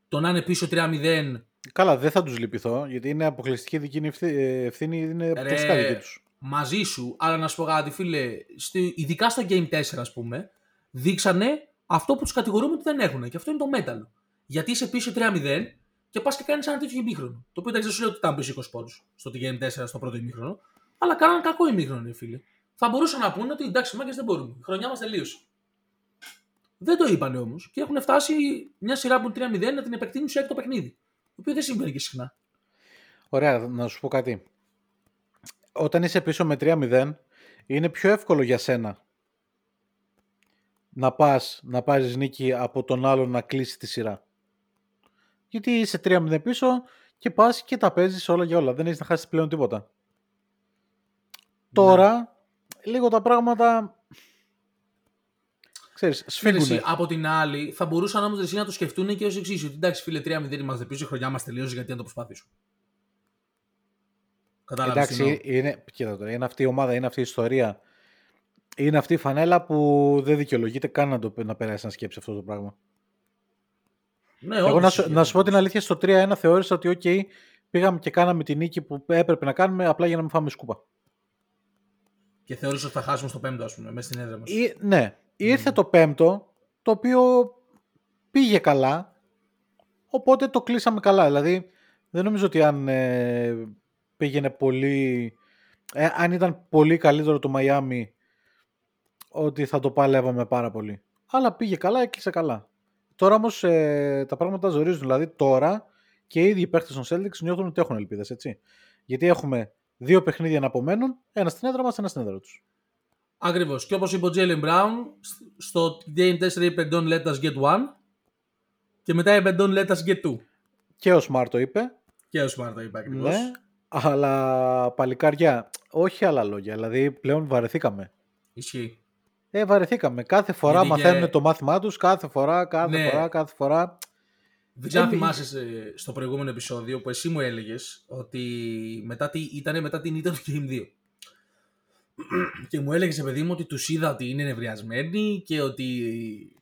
Το να είναι πίσω 3-0. Καλά, δεν θα τους λυπηθώ, γιατί είναι αποκλειστική δική ευθύνη, είναι αποκλειστικά δική τους. Μαζί σου, αλλά να σου πω κάτι, φίλε, ειδικά στο Game 4, ας πούμε, δείξανε αυτό που τους κατηγορούμε ότι δεν έχουν. Και αυτό είναι το μέταλλο. Γιατί είσαι πίσω 3-0 και πας και κάνεις ένα τέτοιο ημίχρονο. Το οποίο δεν σου λέω ότι ήταν πίσω 20 πόντους στο Game 4, στο πρώτο ημίχρονο, αλλά κάνανε κακό ημίχρονο, φίλε. Θα μπορούσαν να πούνε ότι εντάξει, μάγκες δεν μπορούμε. Η χρονιά μας τελείωσε. Δεν το είπανε όμως και έχουν φτάσει μια σειρά που 3-0 να την επεκτείνουν σε έκτο παιχνίδι. Το οποίο δεν συμβαίνει και συχνά. Ωραία, να σου πω κάτι. Όταν είσαι πίσω με 3-0, είναι πιο εύκολο για σένα να πάρεις νίκη από τον άλλον να κλείσει τη σειρά. Γιατί είσαι 3-0 πίσω και πας και τα παίζεις όλα για όλα. Δεν έχεις να χάσεις πλέον τίποτα. Ναι. Τώρα, λίγο τα πράγματα... Ξέρεις, από την άλλη, θα μπορούσαν όμως εσύ να το σκεφτούν και ως εξής. Ότι εντάξει, φίλε, 3-0 είμαστε πίσω, η χρονιά μας τελείωσε, γιατί να το προσπαθήσουμε. Κατάλαβες. Εντάξει, είναι αυτή η ομάδα, είναι αυτή η ιστορία. Είναι αυτή η φανέλα που δεν δικαιολογείται καν να περάσει να σκέψει αυτό το πράγμα. Ναι, εγώ να σου πω την αλήθεια, στο 3-1 θεώρησα ότι OK, πήγαμε και κάναμε τη νίκη που έπρεπε να κάνουμε απλά για να μην φάμε σκούπα. Και θεώρησα ότι θα χάσουμε στο 5ο, ας πούμε, μέσα στην έδρα μας. Ναι. Ήρθε το πέμπτο, το οποίο πήγε καλά, οπότε το κλείσαμε καλά. Δηλαδή, δεν νομίζω ότι αν πήγαινε πολύ... αν ήταν πολύ καλύτερο το Μαϊάμι, ότι θα το παλεύαμε πάρα πολύ. Αλλά πήγε καλά, έκλεισε καλά. Τώρα όμως τα πράγματα ζορίζουν. Δηλαδή, τώρα και οι ίδιοι παίχτες των Celtics νιώθουν ότι έχουν ελπίδες, έτσι. Γιατί έχουμε δύο παιχνίδια να απομένουν, ένα στην έδρα μας, ένα στην έδρα τους. Ακριβώς. Και όπως είπε ο Jaylen Brown, στο Game 4 είπε Don't let us get one και μετά είπε Don't let us get two. Και ο Smart το είπε. Ακριβώς. Ναι, αλλά παλικάρια, όχι άλλα λόγια. Δηλαδή πλέον βαρεθήκαμε. Ισχύει. Βαρεθήκαμε. Κάθε φορά μαθαίνουν το μάθημά τους, κάθε φορά. Δεν ξέρω αν θυμάσαι στο προηγούμενο επεισόδιο που εσύ μου έλεγες ότι ήταν μετά την ήττα του Game 2. Και μου έλεγε, παιδί μου, ότι τους είδα ότι είναι νευριασμένοι και ότι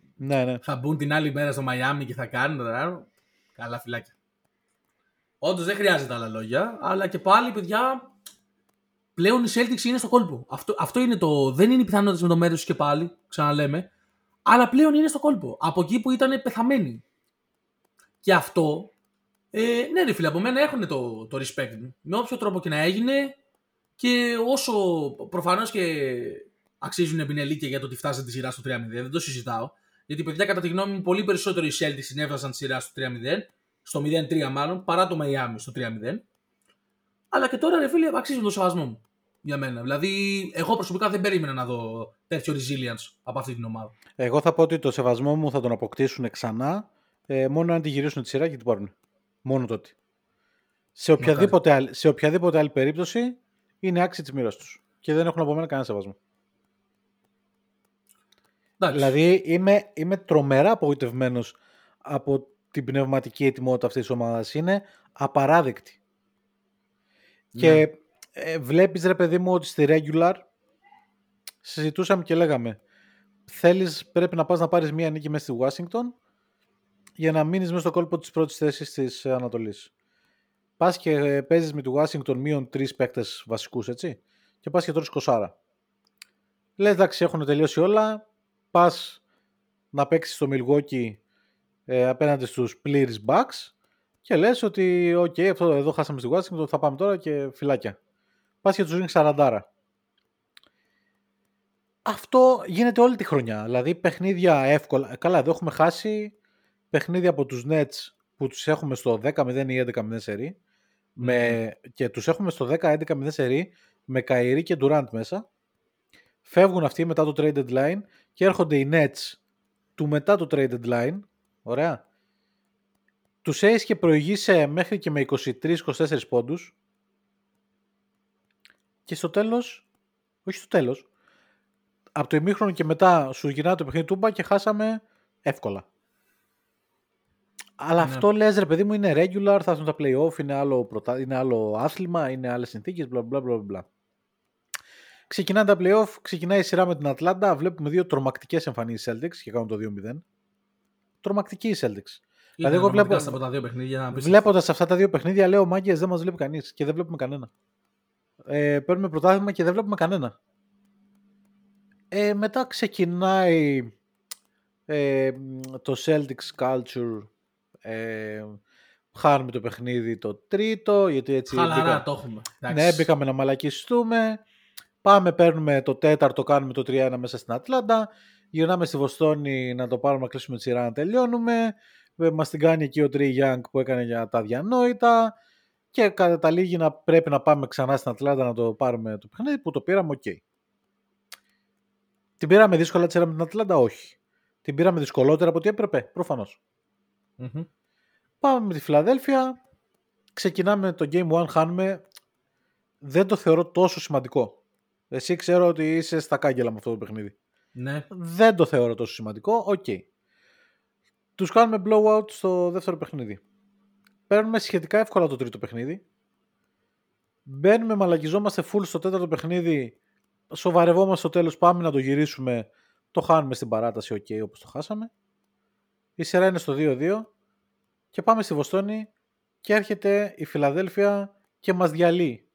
θα μπουν την άλλη μέρα στο Μαϊάμι και θα κάνουν. Καλά, φυλάκια. Όντως δεν χρειάζεται άλλα λόγια, αλλά και πάλι, παιδιά, πλέον η Celtics είναι στο κόλπο. Αυτό είναι το. Δεν είναι οι πιθανότητες με το μέρος τους και πάλι, ξαναλέμε, αλλά πλέον είναι στο κόλπο. Από εκεί που ήταν πεθαμένοι. Και αυτό, ναι, ρε φίλε, από μένα έχουν το respect μου. Με όποιο τρόπο και να έγινε. Και όσο προφανώς και αξίζουν επινελίκια για το ότι φτάσανε τη σειρά στο 3-0, δεν το συζητάω. Γιατί παιδιά, κατά τη γνώμη μου, πολύ περισσότερο οι Celtics συνέφρασαν τη σειρά στο 3-0, στο 0-3 μάλλον, παρά το Miami στο 3-0. Αλλά και τώρα, ρε φίλε, αξίζουν το σεβασμό μου για μένα. Δηλαδή, εγώ προσωπικά δεν περίμενα να δω τέτοιο resilience από αυτή την ομάδα. Εγώ θα πω ότι το σεβασμό μου θα τον αποκτήσουν ξανά, μόνο αν τη γυρίσουν τη σειρά και την πάρουν. Μόνο τότε. Σε οποιαδήποτε άλλη περίπτωση. Είναι άξιοι τη μοίρα του. Και δεν έχουν από μένα κανένα σεβασμό. Δηλαδή είμαι τρομερά απογοητευμένος από την πνευματική ετοιμότητα αυτής της ομάδας. Είναι απαράδεκτη. Ναι. Και βλέπεις, ρε παιδί μου, ότι στη regular συζητούσαμε και λέγαμε πρέπει να πας να πάρεις μία νίκη μέσα στη Washington για να μείνεις μέσα στο κόλπο της πρώτης θέσης της Ανατολής. Πας και παίζεις με τη Washington μείον 3 παίκτες βασικούς, έτσι, και πας και τώρα κοσάρα. Λες, εντάξει, έχουν τελειώσει όλα, πας να παίξεις στο Milwaukee απέναντι στους πλήρης Bucks και λες ότι οκ, εδώ χάσαμε στη Washington, θα πάμε τώρα και φυλάκια. Πας και τους ρίχνεις 40. Αυτό γίνεται όλη τη χρονιά, δηλαδή παιχνίδια εύκολα. Καλά, εδώ έχουμε χάσει παιχνίδια από τους Nets που τους έχουμε στο 10-0 ή 11-0 σερί και τους έχουμε στο 10-11-0 σερί με Καϊρή και Durant μέσα. Φεύγουν αυτοί μετά το trade deadline και έρχονται οι Nets του μετά το trade deadline. Ωραία. Τους έχεις και προηγήσει μέχρι και με 23-24 πόντους και στο τέλος, όχι στο τέλος, από το ημίχρονο και μετά σου γυρνά το παιχνίδι τούμπα και χάσαμε εύκολα. Αλλά αυτό λες, ρε παιδί μου, είναι regular, θα έρθουν τα play-off, είναι άλλο άθλημα, είναι άλλες συνθήκες, bla bla bla bla. Ξεκινάνε τα play-off, ξεκινάει η σειρά με την Ατλάντα, βλέπουμε δύο τρομακτικές εμφανίσεις Celtics και κάνουν το 2-0. Τρομακτική η Celtics. Δηλαδή, εγώ βλέποντας αυτά τα δύο παιχνίδια, λέω μάγκες, δεν μας βλέπει κανείς και δεν βλέπουμε κανένα. Παίρνουμε πρωτάθλημα και δεν βλέπουμε κανένα. Μετά ξεκινάει το Celtics Culture. Χάνουμε το παιχνίδι το τρίτο, γιατί έτσι χαλαρά το έχουμε. Ναι, μπήκαμε να μαλακιστούμε. Πάμε, παίρνουμε το τέταρτο, κάνουμε το 3-1 μέσα στην Ατλάντα. Γυρνάμε στη Βοστόνη να το πάρουμε, να κλείσουμε τη σειρά, να τελειώνουμε. Μας την κάνει εκεί ο Τρι Γιάνγκ που έκανε για τα διανόητα. Και καταλήγει να πρέπει να πάμε ξανά στην Ατλάντα να το πάρουμε το παιχνίδι που το πήραμε. Okay. Την πήραμε δύσκολα τη σειρά με την Ατλάντα, όχι. Την πήραμε δυσκολότερα από ό,τι έπρεπε, προφανώς. Mm-hmm. Πάμε με τη Φιλαδέλφια. Ξεκινάμε το Game 1, χάνουμε. Δεν το θεωρώ τόσο σημαντικό. Εσύ ξέρω ότι είσαι στα κάγκελα με αυτό το παιχνίδι. Ναι. Δεν το θεωρώ τόσο σημαντικό. Οκ. Okay. Τους κάνουμε blowout στο δεύτερο παιχνίδι. Παίρνουμε σχετικά εύκολα το τρίτο παιχνίδι. Μπαίνουμε, μαλαγιζόμαστε full στο τέταρτο παιχνίδι. Σοβαρευόμαστε στο τέλος. Πάμε να το γυρίσουμε. Το χάνουμε στην παράταση. Οκ, okay, όπως το χάσαμε. Η σειρά είναι στο 2-2 και πάμε στη Βοστόνη και έρχεται η Φιλαδέλφια και μας διαλύει.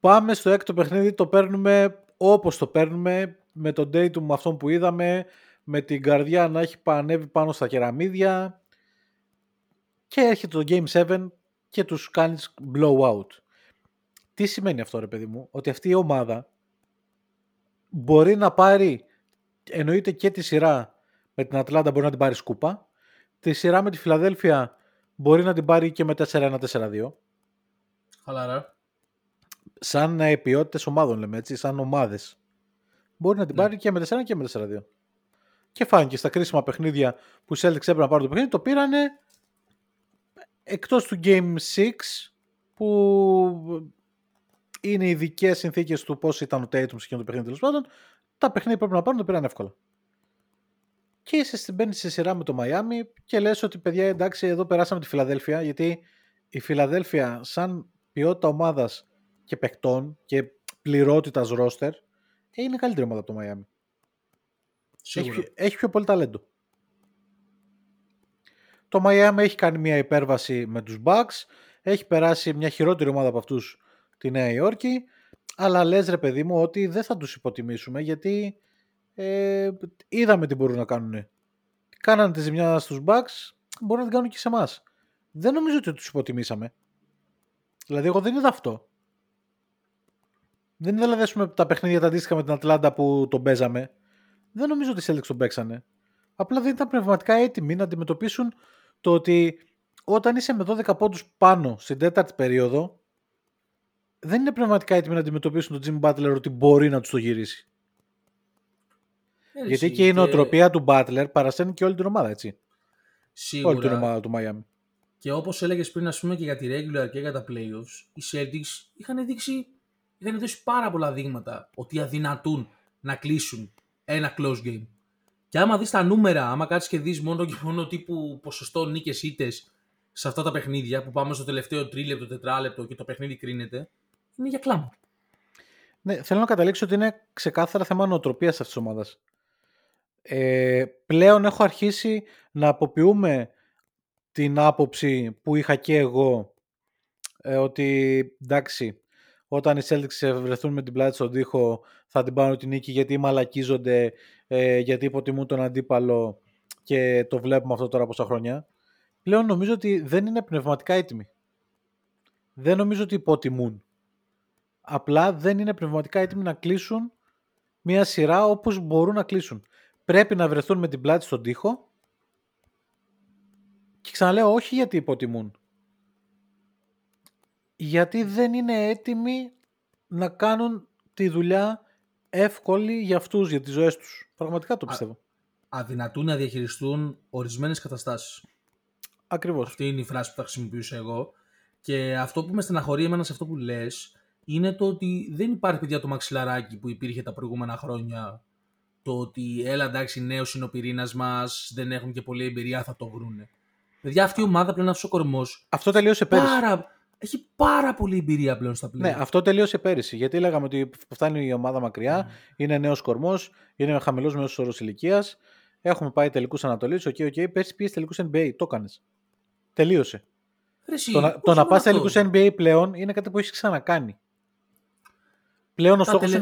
Πάμε στο έκτο παιχνίδι, το παίρνουμε όπως το παίρνουμε, με τον Tatum αυτόν που είδαμε, με την καρδιά να έχει πανεύει πάνω στα κεραμίδια και έρχεται το Game 7 και τους κάνεις blowout. Τι σημαίνει αυτό, ρε παιδί μου? Ότι αυτή η ομάδα μπορεί να πάρει, εννοείται, και τη σειρά με την Ατλάντα μπορεί να την πάρει σκούπα. Τη σειρά με τη Φιλαδέλφια μπορεί να την πάρει και με 4-1-4-2. Χαλαρά. Σαν ποιότητες ομάδων, λέμε έτσι, σαν ομάδες. Μπορεί να την πάρει και με 4 και με 4-2. Και φάνηκε στα κρίσιμα παιχνίδια που οι Celtics έπρεπε να πάρουν το παιχνίδι, το πήρανε εκτός του Game 6 που είναι ειδικές συνθήκες του πώς ήταν ο Tatum σε εκείνο το παιχνίδι, τέλος πάντων. Τα παιχνίδια πρέπει να πάρουν, το πήραν εύκολα. Και είσαι, μπαίνεις σε σειρά με το Μαϊάμι και λες ότι, παιδιά, εντάξει, εδώ περάσαμε τη Φιλαδέλφια, γιατί η Φιλαδέλφια σαν ποιότητα ομάδας και παικτών και πληρότητας ρόστερ είναι καλύτερη ομάδα από το Μαϊάμι. Έχει πιο πολύ ταλέντο. Το Μαϊάμι έχει κάνει μια υπέρβαση με τους Bucks, έχει περάσει μια χειρότερη ομάδα από αυτούς, τη Νέα Υόρκη. Αλλά λες, ρε παιδί μου, ότι δεν θα τους υποτιμήσουμε, γιατί είδαμε τι μπορούν να κάνουν. Κάνανε τη ζημιά στους Bucks, μπορούν να την κάνουν και σε εμάς. Δεν νομίζω ότι τους υποτιμήσαμε. Δηλαδή εγώ δεν είδα αυτό. Δεν είδα, δηλαδή, ας πούμε, τα παιχνίδια τα αντίστοιχα με την Ατλάντα που τον παίζαμε. Δεν νομίζω ότι οι Celtics τον παίξανε. Απλά δεν ήταν πνευματικά έτοιμοι να αντιμετωπίσουν το ότι όταν είσαι με 12 πόντους πάνω στην τέταρτη περίοδο, δεν είναι πνευματικά έτοιμοι να αντιμετωπίσουν τον Jimmy Butler ότι μπορεί να τους το γυρίσει. Γιατί και η νοοτροπία του Butler παρασένει και όλη την ομάδα, έτσι. Σίγουρα. Όλη την ομάδα του Miami. Και όπως έλεγες πριν, ας πούμε, και για τη regular και για τα playoffs, οι Celtics είχαν δώσει πάρα πολλά δείγματα ότι αδυνατούν να κλείσουν ένα close game. Και άμα δεις τα νούμερα, άμα κάτσεις και δεις μόνο και μόνο τύπου ποσοστό νίκες ήττες σε αυτά τα παιχνίδια που πάμε στο τελευταίο τρίλεπτο, τετράλεπτο και το παιχνίδι κρίνεται, είναι για κλάμα. Ναι, θέλω να καταλήξω ότι είναι ξεκάθαρα θέμα νοοτροπίας αυτής της ομάδας. πλέον έχω αρχίσει να αποποιούμε την άποψη που είχα και εγώ ότι εντάξει, όταν οι Celtics βρεθούν με την πλάτη στον τοίχο θα την πάρουν την νίκη, γιατί μαλακίζονται, γιατί υποτιμούν τον αντίπαλο, και το βλέπουμε αυτό τώρα από τα χρόνια. Πλέον νομίζω ότι δεν είναι πνευματικά έτοιμοι. Δεν νομίζω ότι υποτιμούν. Απλά δεν είναι πνευματικά έτοιμοι να κλείσουν μια σειρά όπως μπορούν να κλείσουν. Πρέπει να βρεθούν με την πλάτη στον τοίχο, και ξαναλέω, όχι γιατί υποτιμούν, γιατί δεν είναι έτοιμοι να κάνουν τη δουλειά εύκολη για αυτούς, για τις ζωές τους. Πραγματικά το πιστεύω. Αδυνατούν να διαχειριστούν ορισμένες καταστάσεις. Ακριβώς. Αυτή είναι η φράση που θα χρησιμοποιήσω εγώ. Και αυτό που με στεναχωρεί εμένα σε αυτό που λες είναι το ότι δεν υπάρχει, παιδιά, το μαξιλαράκι που υπήρχε τα προηγούμενα χρόνια. Το ότι έλα εντάξει, νέος είναι ο πυρήνας μας, δεν έχουν και πολλή εμπειρία, θα το βρούνε. Παιδιά, αυτή η ομάδα πλέον, αυτός ο κορμός. Αυτό τελείωσε πέρυσι. Έχει πάρα πολύ εμπειρία πλέον στα πλοία. Ναι, αυτό τελείωσε πέρυσι. Γιατί λέγαμε ότι φτάνει η ομάδα μακριά, είναι νέος κορμός, είναι χαμηλός μέσος όρος ηλικίας. Έχουμε πάει τελικούς Ανατολής. Οκ. Πέρσι πήγες τελικούς NBA. Το έκανες. Τελείωσε. Εσύ, το να πας τελικούς NBA πλέον είναι κάτι που έχεις ξανακάνει. Πλέον ο στόχος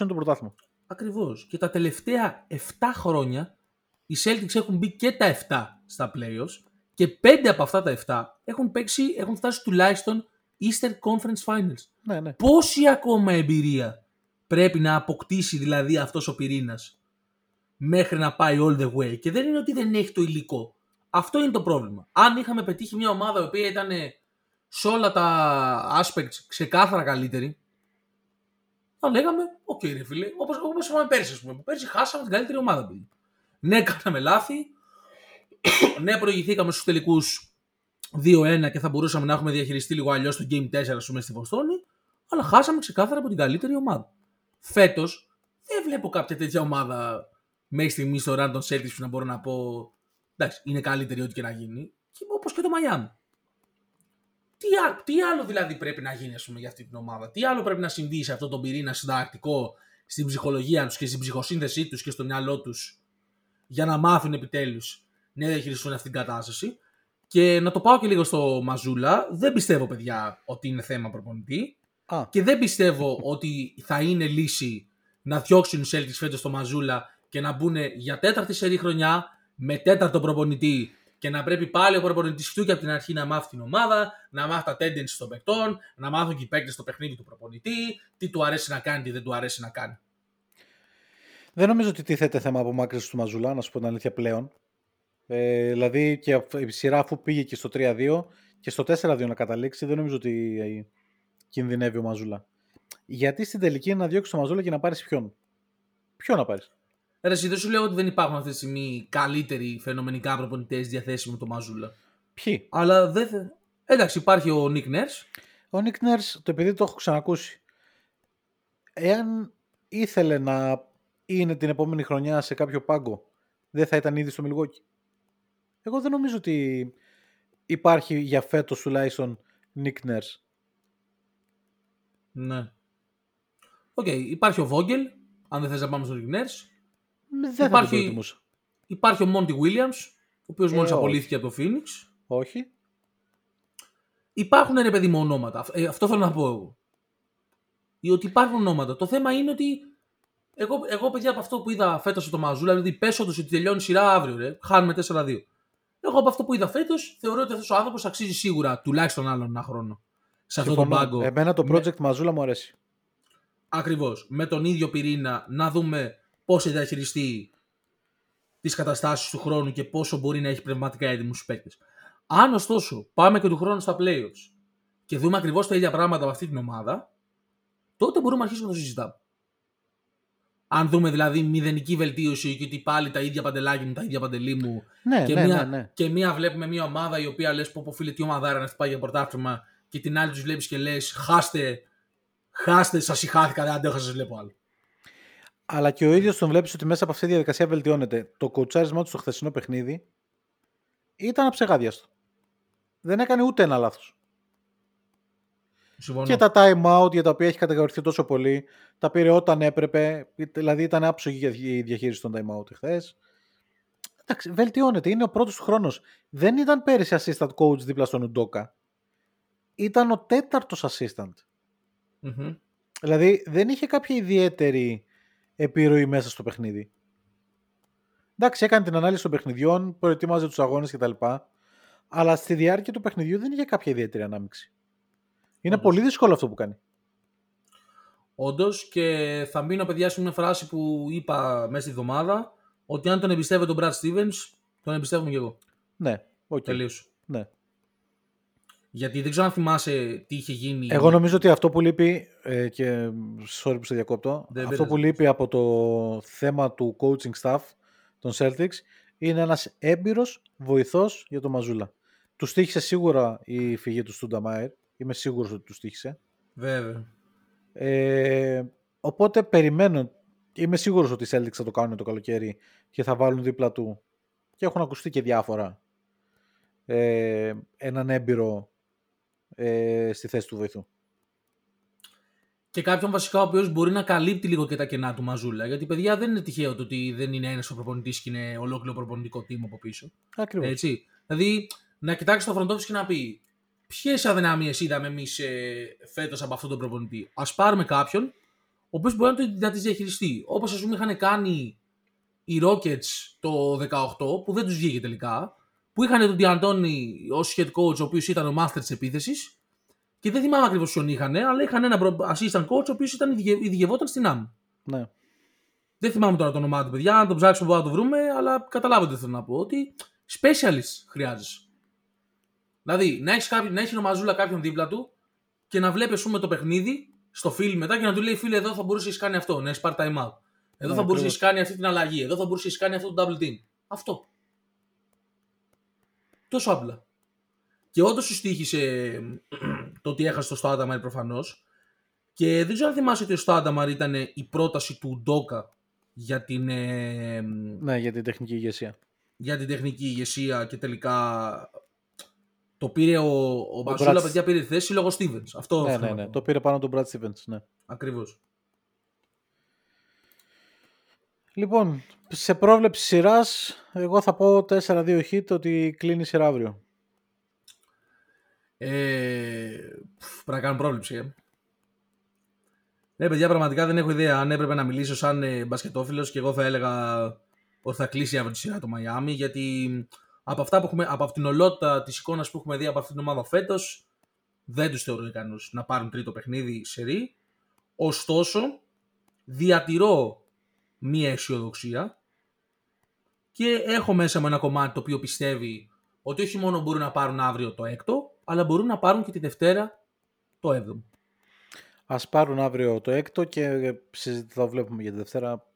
είναι το πρωτάθλημα. Ακριβώς. Και τα τελευταία 7 χρόνια οι Celtics έχουν μπει και τα 7 στα playoffs. Και 5 από αυτά τα 7 έχουν φτάσει τουλάχιστον Eastern Conference Finals. Ναι, ναι. Πόση ακόμα εμπειρία πρέπει να αποκτήσει δηλαδή αυτός ο πυρήνας μέχρι να πάει all the way? Και δεν είναι ότι δεν έχει το υλικό. Αυτό είναι το πρόβλημα. Αν είχαμε πετύχει μια ομάδα η οποία ήταν σε όλα τα aspects ξεκάθαρα καλύτερη, θα λέγαμε, okay, ρε φίλε, όπως είπαμε πέρσι, ας πούμε. Πέρσι χάσαμε την καλύτερη ομάδα. Ναι, κάναμε λάθη. Ναι, προηγηθήκαμε στους τελικούς 2-1 και θα μπορούσαμε να έχουμε διαχειριστεί λίγο αλλιώς το Game 4, ας πούμε, στη Βοστόνη, αλλά χάσαμε ξεκάθαρα από την καλύτερη ομάδα. Φέτος δεν βλέπω κάποια τέτοια ομάδα μέχρι στιγμή στο Random Celtics που να μπορώ να πω εντάξει, είναι καλύτερη ό,τι και να γίνει, και όπως και το Miami. Τι άλλο δηλαδή πρέπει να γίνει, ας πούμε, για αυτή την ομάδα? Τι άλλο πρέπει να συμβεί σε αυτόν τον πυρήνα συνταρακτικό, στην ψυχολογία τους και στην ψυχοσύνθεσή τους και στο μυαλό τους, για να μάθουν επιτέλους να διαχειριστούν αυτήν την κατάσταση? Και να το πάω και λίγο στο Μαζούλα. Δεν πιστεύω, παιδιά, ότι είναι θέμα προπονητή. Και δεν πιστεύω ότι θα είναι λύση να διώξουν οι Celtics φέτος στο Μαζούλα και να μπουν για τέταρτη σερή χρονιά με τέταρτο προπονητή. Και να πρέπει πάλι ο προπονητής του και από την αρχή να μάθει την ομάδα, να μάθει τα tendencies των παικτών, να μάθουν και οι παίκτες στο παιχνίδι του προπονητή, τι του αρέσει να κάνει, τι δεν του αρέσει να κάνει. Δεν νομίζω ότι τίθεται θέμα απομάκρυνση του Μαζούλα, να σου πω την αλήθεια πλέον. Δηλαδή και η σειρά, αφού πήγε και στο 3-2 και στο 4-2 να καταλήξει, δεν νομίζω ότι κινδυνεύει ο Μαζούλα. Γιατί στην τελική είναι να διώξει τον Μαζούλα και να πάρει ποιον? Ποιον να πάρει? Ρε, εσύ, δεν σου λέω ότι δεν υπάρχουν αυτή τη στιγμή καλύτεροι φαινομενικά προπονητές διαθέσιμοι με τον Μαζούλα. Ποιοι? Αλλά δεν. Εντάξει, υπάρχει ο Nick Nurse. Ο Nick Nurse, το επειδή το έχω ξανακούσει, εάν ήθελε να είναι την επόμενη χρονιά σε κάποιο πάγκο, δεν θα ήταν ήδη στο Milwaukee? Εγώ δεν νομίζω ότι υπάρχει για φέτος τουλάχιστον Nick Nurse. Ναι. Οκ, υπάρχει ο Vogel, αν δεν θες να πάμε στον Nick Nurse. Δεν υπάρχει ο Monty Williams, ο οποίος μόλις απολύθηκε από το Phoenix. Όχι. Υπάρχουν, ρε παιδί μου, ονόματα. Αυτό θέλω να πω εγώ. Ότι υπάρχουν ονόματα. Το θέμα είναι ότι εγώ, παιδιά, από αυτό που είδα φέτος το Μαζούλα, δηλαδή πέσω τους ότι τελειώνει σειρά αύριο, ρε, χάνουμε 4-2. Εγώ από αυτό που είδα φέτος θεωρώ ότι αυτός ο άνθρωπος αξίζει σίγουρα τουλάχιστον άλλον ένα χρόνο σε αυτόν τον πάγκο. Εμένα το project Μαζούλα μου αρέσει. Ακριβώς. Με τον ίδιο πυρήνα να δούμε πώς θα διαχειριστεί τις καταστάσεις του χρόνου και πόσο μπορεί να έχει πνευματικά έτοιμους παίκτες. Αν ωστόσο πάμε και του χρόνου στα playoffs και δούμε ακριβώς τα ίδια πράγματα από αυτή την ομάδα, τότε μπορούμε να αρχίσουμε να το συζητάμε. Αν δούμε δηλαδή μηδενική βελτίωση και ότι πάλι τα ίδια παντελάκια μου, τα ίδια παντελή μου. Ναι, και, και μία βλέπουμε μια ομάδα η οποία λες πω φίλε τι ομάδα να αυτή πάει για πρωτάθλημα, και την άλλη τους βλέπεις και λες χάστε, σας ηχάθηκα, δεν αντέχω, σας βλέπω άλλο. Αλλά και ο ίδιος τον βλέπεις ότι μέσα από αυτή τη διαδικασία βελτιώνεται. Το κοουτσάρισμά του στο χθεσινό παιχνίδι ήταν αψεγάδιαστο. Δεν έκανε ούτε ένα λάθος. Συμφωνώ. Και τα time out για τα οποία έχει κατακαυχθεί τόσο πολύ. Τα πήρε όταν έπρεπε. Δηλαδή ήταν άψογη η διαχείριση των time out χθες. Εντάξει, βελτιώνεται. Είναι ο πρώτος του χρόνος. Δεν ήταν πέρυσι assistant coach δίπλα στον Ουντόκα. Ήταν ο τέταρτος assistant. Mm-hmm. Δηλαδή δεν είχε κάποια ιδιαίτερη επιρροή μέσα στο παιχνίδι. Εντάξει, έκανε την ανάλυση των παιχνιδιών, προετοίμαζε τους αγώνες κτλ. Αλλά στη διάρκεια του παιχνιδιού δεν είχε κάποια ιδιαίτερη ανάμειξη. Είναι Όντως. Πολύ δύσκολο αυτό που κάνει. Όντως, και θα μείνω, παιδιά, σε μια φράση που είπα μέσα στη εβδομάδα, ότι αν τον εμπιστεύεται τον Brad Stevens, τον εμπιστεύομαι και εγώ. Ναι, okay. Τελείως. Ναι. Γιατί δεν ξέρω αν θυμάσαι τι είχε γίνει. Εγώ νομίζω ότι αυτό που λείπει, και sorry που σε διακόπτω, αυτό που λείπει από το θέμα του coaching staff των Celtics είναι ένας έμπειρος βοηθός για τον Μαζούλα. Τους τύχησε σίγουρα η φυγή του Στούνταμάιερ. Είμαι σίγουρος ότι τους τύχησε. Βέβαια. Οπότε περιμένω. Είμαι σίγουρος ότι οι Celtics θα το κάνουν το καλοκαίρι και θα βάλουν δίπλα του, και έχουν ακουστεί και διάφορα, έναν έμπειρο στη θέση του βοηθού. Και κάποιον βασικά ο οποίος μπορεί να καλύπτει λίγο και τα κενά του Μαζούλα. Γιατί, παιδιά, δεν είναι τυχαίο το ότι δεν είναι ένας ο προπονητής και είναι ολόκληρο προπονητικό team από πίσω. Ακριβώς. Έτσι. Δηλαδή, να κοιτάξει το front office και να πει ποιες αδυναμίες είδαμε εμείς φέτος από αυτόν τον προπονητή. Ας πάρουμε κάποιον ο οποίος μπορεί να τις διαχειριστεί. Όπως, ας πούμε, είχαν κάνει οι Rockets το 18, που δεν τους βγήκε τελικά. Που είχαν τον Ντιαντόνι ως head coach, ο οποίος ήταν ο μάστερ της επίθεσης. Και δεν θυμάμαι ακριβώς ποιον είχαν, αλλά είχαν έναν assistant coach ο οποίος ειδηγευόταν στην άμυνα. Ναι. Δεν θυμάμαι τώρα το όνομά του, παιδιά, να τον ψάξουμε μπορούμε να το βρούμε, αλλά καταλάβετε τι θέλω να πω. Ότι specialist χρειάζεσαι. Δηλαδή να έχει Μαζούλα κάποιον δίπλα του και να βλέπει, ας πούμε, το παιχνίδι στο φιλμ μετά και να του λέει: φίλε, εδώ θα μπορούσε να κάνει αυτό, να έχει part time out. Εδώ θα μπορούσε να κάνει αυτή την αλλαγή. Εδώ θα μπορούσε να κάνει αυτό το double team. Αυτό. Τόσο απλά. Και όντως σου στοίχησε το ότι έχασε το Στάνταμαρ προφανώς. Και δεν ξέρω αν θυμάσαι ότι ο Στάνταμαρ ήταν η πρόταση του Ντόκα για την. Ναι, για την τεχνική ηγεσία. Για την τεχνική ηγεσία, και τελικά το πήρε ο Μαζούλα, παιδιά, πήρε τη θέση λόγω Στίβενς. Αυτό. Ναι. Το πήρε πάνω τον Μπραντ Στίβενς, ναι. Ακριβώς. Λοιπόν, σε πρόβλεψη σειράς, εγώ θα πω 4-2 hit, ότι κλείνει η σειρά αύριο. Πρέπει να κάνω πρόβλεψη. Ναι, παιδιά, πραγματικά δεν έχω ιδέα. Αν έπρεπε να μιλήσω σαν μπασκετόφιλος, και εγώ θα έλεγα ότι θα κλείσει αύριο τη σειρά το Μαϊάμι, γιατί από αυτά που έχουμε, από την ολότητα της εικόνας που έχουμε δει από αυτήν την ομάδα φέτος, δεν τους θεωρώ ικανούς να πάρουν τρίτο παιχνίδι σερί. Ωστόσο, διατηρώ μία αισιοδοξία και έχω μέσα μου ένα κομμάτι το οποίο πιστεύει ότι όχι μόνο μπορούν να πάρουν αύριο το έκτο, αλλά μπορούν να πάρουν και τη Δευτέρα το 7ο. Ας πάρουν αύριο το 6ο και θα βλέπουμε για τη Δευτέρα.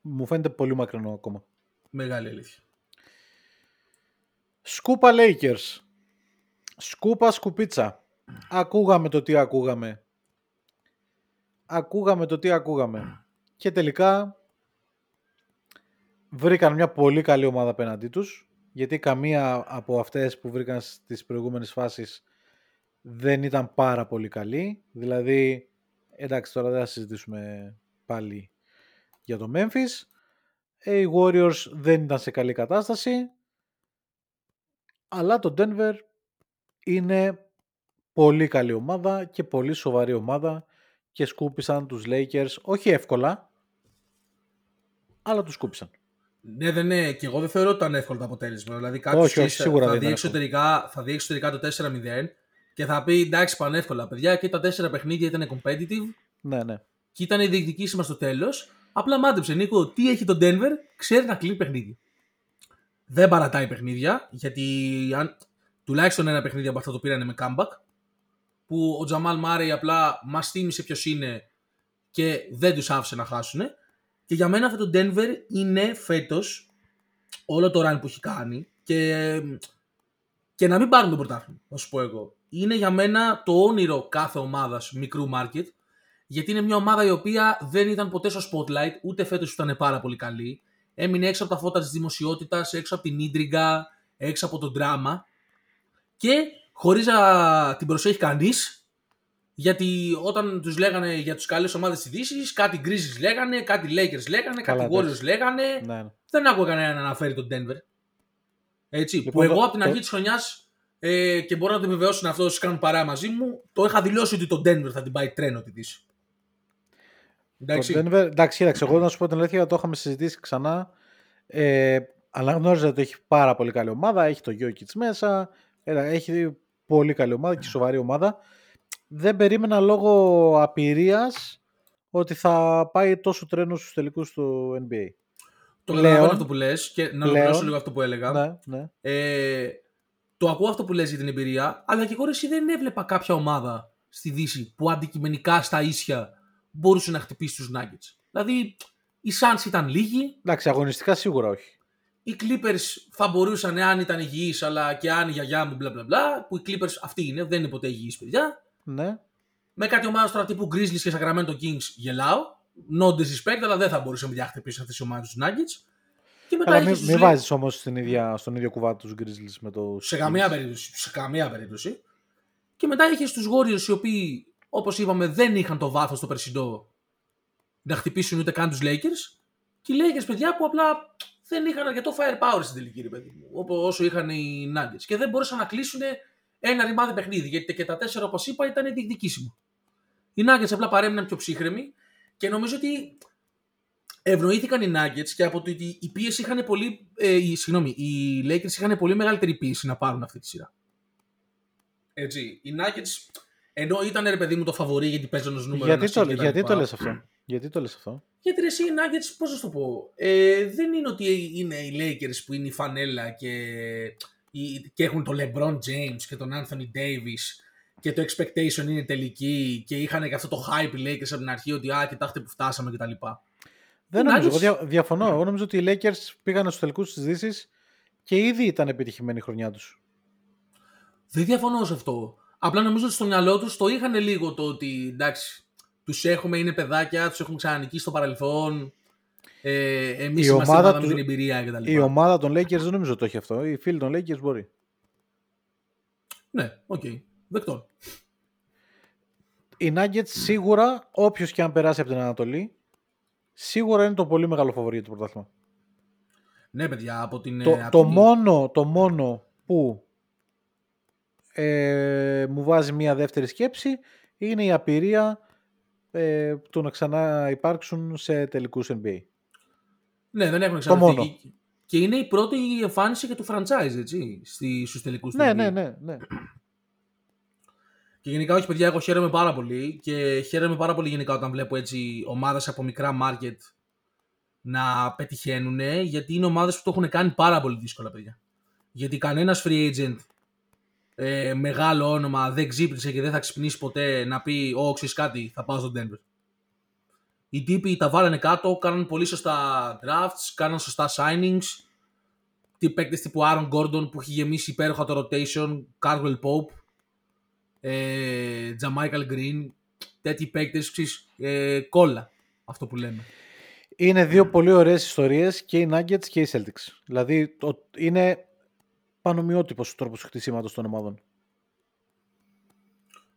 Μου φαίνεται πολύ μακρινό ακόμα. Μεγάλη αλήθεια. Σκούπα Lakers. Σκούπα σκουπίτσα. Ακούγαμε το τι ακούγαμε. Και τελικά βρήκαν μια πολύ καλή ομάδα απέναντί τους. Γιατί καμία από αυτές που βρήκαν στις προηγούμενες φάσεις δεν ήταν πάρα πολύ καλή. Δηλαδή, εντάξει, τώρα δεν θα συζητήσουμε πάλι για το Memphis. Οι Warriors δεν ήταν σε καλή κατάσταση. Αλλά το Denver είναι πολύ καλή ομάδα και πολύ σοβαρή ομάδα. Και σκούπισαν τους Lakers, όχι εύκολα, αλλά τους σκούπισαν. Ναι, και εγώ δεν θεωρώ ότι ήταν εύκολο το αποτέλεσμα. Δηλαδή, κάποιος θα δει εξωτερικά το 4-0 και θα πει: εντάξει, πανεύκολα, παιδιά, και τα 4 παιχνίδια ήταν competitive. Ναι. Και ήταν η διεκδικήση μας στο τέλος. Απλά μάντεψε, Νίκο, τι έχει τον Denver, ξέρει να κλείνει παιχνίδι. Δεν παρατάει παιχνίδια, γιατί αν τουλάχιστον ένα παιχνίδι από αυτό το πήρανε με comeback. Που ο Τζαμάλ Μάρεϊ απλά μας θύμισε ποιος είναι και δεν τους άφησε να χάσουν. Και για μένα αυτό το Denver είναι φέτος, όλο το run που έχει κάνει, και να μην πάρουν το πρωτάθλημα, θα σου πω εγώ. Είναι για μένα το όνειρο κάθε ομάδας μικρού market, γιατί είναι μια ομάδα η οποία δεν ήταν ποτέ στο spotlight, ούτε φέτος ήταν πάρα πολύ καλή. Έμεινε έξω από τα φώτα της δημοσιότητας, έξω από την ίντριγκα, έξω από το δράμα, και χωρίς να την προσέχει κανείς, Γιατί όταν τους λέγανε για τους καλές ομάδες της Δύσης, κάτι Grizzlies λέγανε, κάτι Lakers λέγανε, κάτι Warriors λέγανε. Ναι. Δεν άκουγα κανένα να αναφέρει τον Denver. Έτσι, λοιπόν, που εγώ από την αρχή της χρονιάς, και μπορώ να το επιβεβαιώσουν αυτό όσοι κάνουν παρέα μαζί μου, το είχα δηλώσει ότι τον Denver θα την πάει τρένο τη Δύση. Εντάξει, εντάξει, εγώ να σου πω την αλήθεια, το είχαμε συζητήσει ξανά. Αλλά γνώριζα ότι έχει πάρα πολύ καλή ομάδα, έχει το Jokic μέσα, έχει πολύ καλή ομάδα και σοβαρή ομάδα. Δεν περίμενα λόγω απειρίας ότι θα πάει τόσο τρένο στους τελικούς του NBA. Το λέω αυτό που λες και να ολοκληρώσω λίγο αυτό που έλεγα. Ναι. Το ακούω αυτό που λες για την εμπειρία, αλλά και εγώ εσύ δεν έβλεπα κάποια ομάδα στη Δύση που αντικειμενικά στα ίσια μπορούσε να χτυπήσει τους Nuggets. Δηλαδή η Suns ήταν λίγοι. Εντάξει, αγωνιστικά σίγουρα όχι. Οι Clippers θα μπορούσαν αν ήταν υγιείς, αλλά και αν η γιαγιά μου μπλα μπλα μπλα, που οι Clippers αυτοί είναι, δεν είναι ποτέ υγιείς παιδιά. Ναι. Με κάτι ομάδα τώρα τύπου Grizzlies και Sacramento Kings γελάω. No disrespect, αλλά δεν θα μπορούσαν να χτυπήσουν αυτές οι ομάδες τους Nuggets. Και μετά μην βάζεις όμως στον ίδιο κουβάτι τους Grizzlies με το. Σε καμία περίπτωση. Και μετά είχες τους Warriors οι οποίοι, όπως είπαμε, δεν είχαν το βάθος το περσινό να χτυπήσουν ούτε καν τους Lakers. Και οι Lakers παιδιά που απλά δεν είχαν αρκετό firepower στην τελική, ρε παιδί μου, όσο είχαν οι Nuggets. Και δεν μπορούσαν να κλείσουν ένα ρημάδι παιχνίδι, γιατί και τα τέσσερα, όπως είπα, ήταν διεκδικήσιμο. Οι Nuggets απλά παρέμειναν πιο ψύχρεμοι και νομίζω ότι ευνοήθηκαν οι Nuggets και από το ότι οι πίεση είχαν πολύ. Οι Lakers είχαν πολύ μεγαλύτερη πίεση να πάρουν αυτή τη σειρά. Έτσι. Οι Nuggets, ενώ ήταν, ρε παιδί μου, το φαβορί γιατί παίζαν ως νούμερο. Γιατί το λες αυτό. Γιατί εσύ οι Nuggets, πώς να το πω, δεν είναι ότι είναι οι Lakers που είναι η φανέλα και έχουν τον LeBron James και τον Anthony Davis και το expectation είναι τελική και είχαν και αυτό το hype οι Lakers από την αρχή ότι κοιτάξτε που φτάσαμε κτλ. Δεν νομίζω, εγώ διαφωνώ. Εγώ νομίζω ότι οι Lakers πήγαν στους τελικούς της Δύσης και ήδη ήταν επιτυχημένη η χρονιά τους. Δεν διαφωνώ σε αυτό. Απλά νομίζω ότι στο μυαλό τους το είχαν λίγο το ότι εντάξει, τους έχουμε, είναι παιδάκια, τους έχουμε ξανανικήσει στο παρελθόν. Εμείς είμαστε ομάδα με την εμπειρία κτλ. Η ομάδα των Lakers δεν νομίζω το έχει αυτό. Οι φίλοι των Lakers μπορεί. Ναι, οκ. Δεκτό. Οι Nuggets σίγουρα, όποιος και αν περάσει από την Ανατολή, σίγουρα είναι το πολύ μεγάλο φαβορί για το πρωτάθλημα. Ναι, παιδιά, από την. Το μόνο που μου βάζει μια δεύτερη σκέψη είναι η απειρία του να ξαναυπάρξουν σε τελικούς NBA. Ναι, δεν έχουν ξαναδεί. Και είναι η πρώτη εμφάνιση και του franchise, έτσι, στους τελικούς NBA. Ναι. Και γενικά, όχι παιδιά, εγώ χαίρομαι πάρα πολύ και χαίρομαι πάρα πολύ γενικά όταν βλέπω έτσι ομάδες από μικρά market να πετυχαίνουν, γιατί είναι ομάδες που το έχουν κάνει πάρα πολύ δύσκολα, παιδιά. Γιατί κανένας free agent μεγάλο όνομα δεν ξύπνησε και δεν θα ξυπνήσει ποτέ να πει ξέρεις κάτι, θα πάω στον Denver. Οι τύποι τα βάλανε κάτω, κάναν πολύ σωστά drafts, κάναν σωστά signings. Τι παίκτες τύπου Aaron Gordon που έχει γεμίσει υπέροχα το rotation, Cardwell Pope, Jamaica Green, τέτοιοι παίκτες, κόλλα, αυτό που λέμε. Είναι δύο πολύ ωραίες ιστορίες και οι Nuggets και οι Celtics. Δηλαδή είναι πανομοιότυπος ο τρόπος χτισήματος των ομάδων.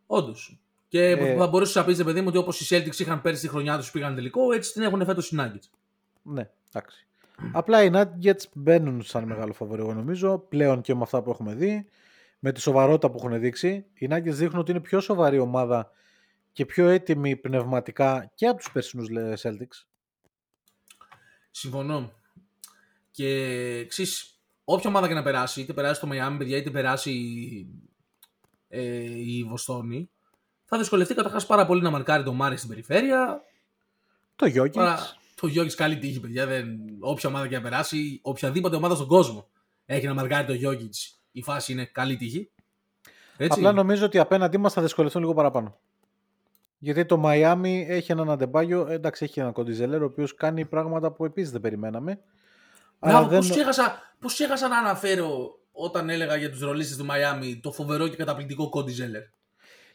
Όντως. Και θα μπορούσε να πει, παιδί μου, ότι όπως οι Celtics είχαν πέρσι τη χρονιά τους πήγαν τελικό, έτσι την έχουν φέτος οι Nuggets. Ναι, εντάξει. Απλά οι Nuggets μπαίνουν σαν μεγάλο φαβορί, νομίζω, πλέον και με αυτά που έχουμε δει, με τη σοβαρότητα που έχουν δείξει. Οι Nuggets δείχνουν ότι είναι πιο σοβαρή ομάδα και πιο έτοιμη πνευματικά και από τους περσινούς Celtics. Συμφωνώ. Και εξής, όποια ομάδα και να περάσει, είτε περάσει το Miami, παιδιά, είτε περάσει η Βοστόνη, θα δυσκολευτεί καταρχάς πάρα πολύ να μαρκάρει το Μάρι στην περιφέρεια. Το Jokic. Το Jokic, καλή τύχη, παιδιά. Όποια ομάδα και να περάσει, οποιαδήποτε ομάδα στον κόσμο έχει να μαρκάρει το Jokic, η φάση είναι καλή τύχη. Έτσι. Απλά νομίζω ότι απέναντί μας θα δυσκολευτούν λίγο παραπάνω. Γιατί το Miami έχει έναν Adebayo, εντάξει, έχει έναν Κοντιζελέρο, ο οποίος κάνει πράγματα που επίσης δεν περιμέναμε. Πώς ξέχασα να αναφέρω όταν έλεγα για τους ρολίστες του Μαϊάμι το φοβερό και καταπληκτικό Κόντι Ζέλερ.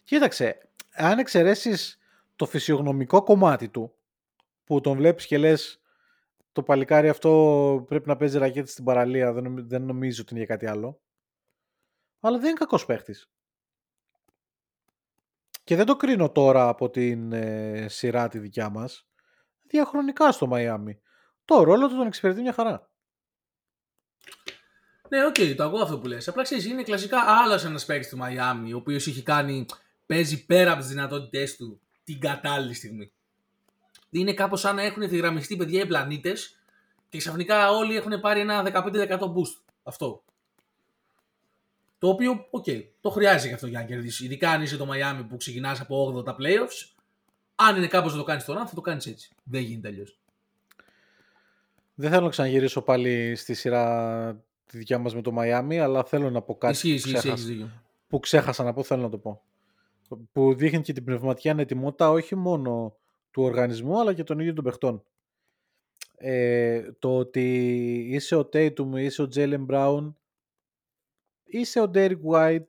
Κοίταξε, αν εξαιρέσεις το φυσιογνωμικό κομμάτι του που τον βλέπεις και λες το παλικάρι αυτό πρέπει να παίζει ρακέτη στην παραλία, δεν νομίζω ότι είναι για κάτι άλλο. Αλλά δεν είναι κακός παίχτης. Και δεν το κρίνω τώρα από την σειρά τη δικιά μας. Διαχρονικά στο Μαϊάμι. Το ρόλο του τον εξυπηρετεί μια χαρά. Ναι, οκ, το ακούω αυτό που λες. Απλά ξέρεις, είναι κλασικά άλλος ένας παίκτης του Μαϊάμι, ο οποίος είχε κάνει, παίζει πέρα από τις δυνατότητές του την κατάλληλη στιγμή. Είναι κάπως σαν να έχουν ευθυγραμμιστεί παιδιά οι πλανήτες και ξαφνικά όλοι έχουν πάρει ένα 15% boost. Αυτό. Το οποίο, οκ, το χρειάζεται και αυτό για να κερδίσει. Ειδικά αν είσαι το Μαϊάμι που ξεκινάς από 8 τα playoffs, αν είναι κάπως να το κάνεις τώρα, θα το κάνεις έτσι. Δεν γίνεται αλλιώς. Δεν θέλω να ξαναγυρίσω πάλι στη σειρά τη δικιά μας με το Μαϊάμι, αλλά θέλω να πω κάτι που ξέχασα να πω, θέλω να το πω. Που δείχνει και την πνευματική ανετοιμότητα όχι μόνο του οργανισμού, αλλά και των ίδιων των παιχτών. Το ότι είσαι ο Tatum, είσαι ο Jaylen Brown, είσαι ο Derek White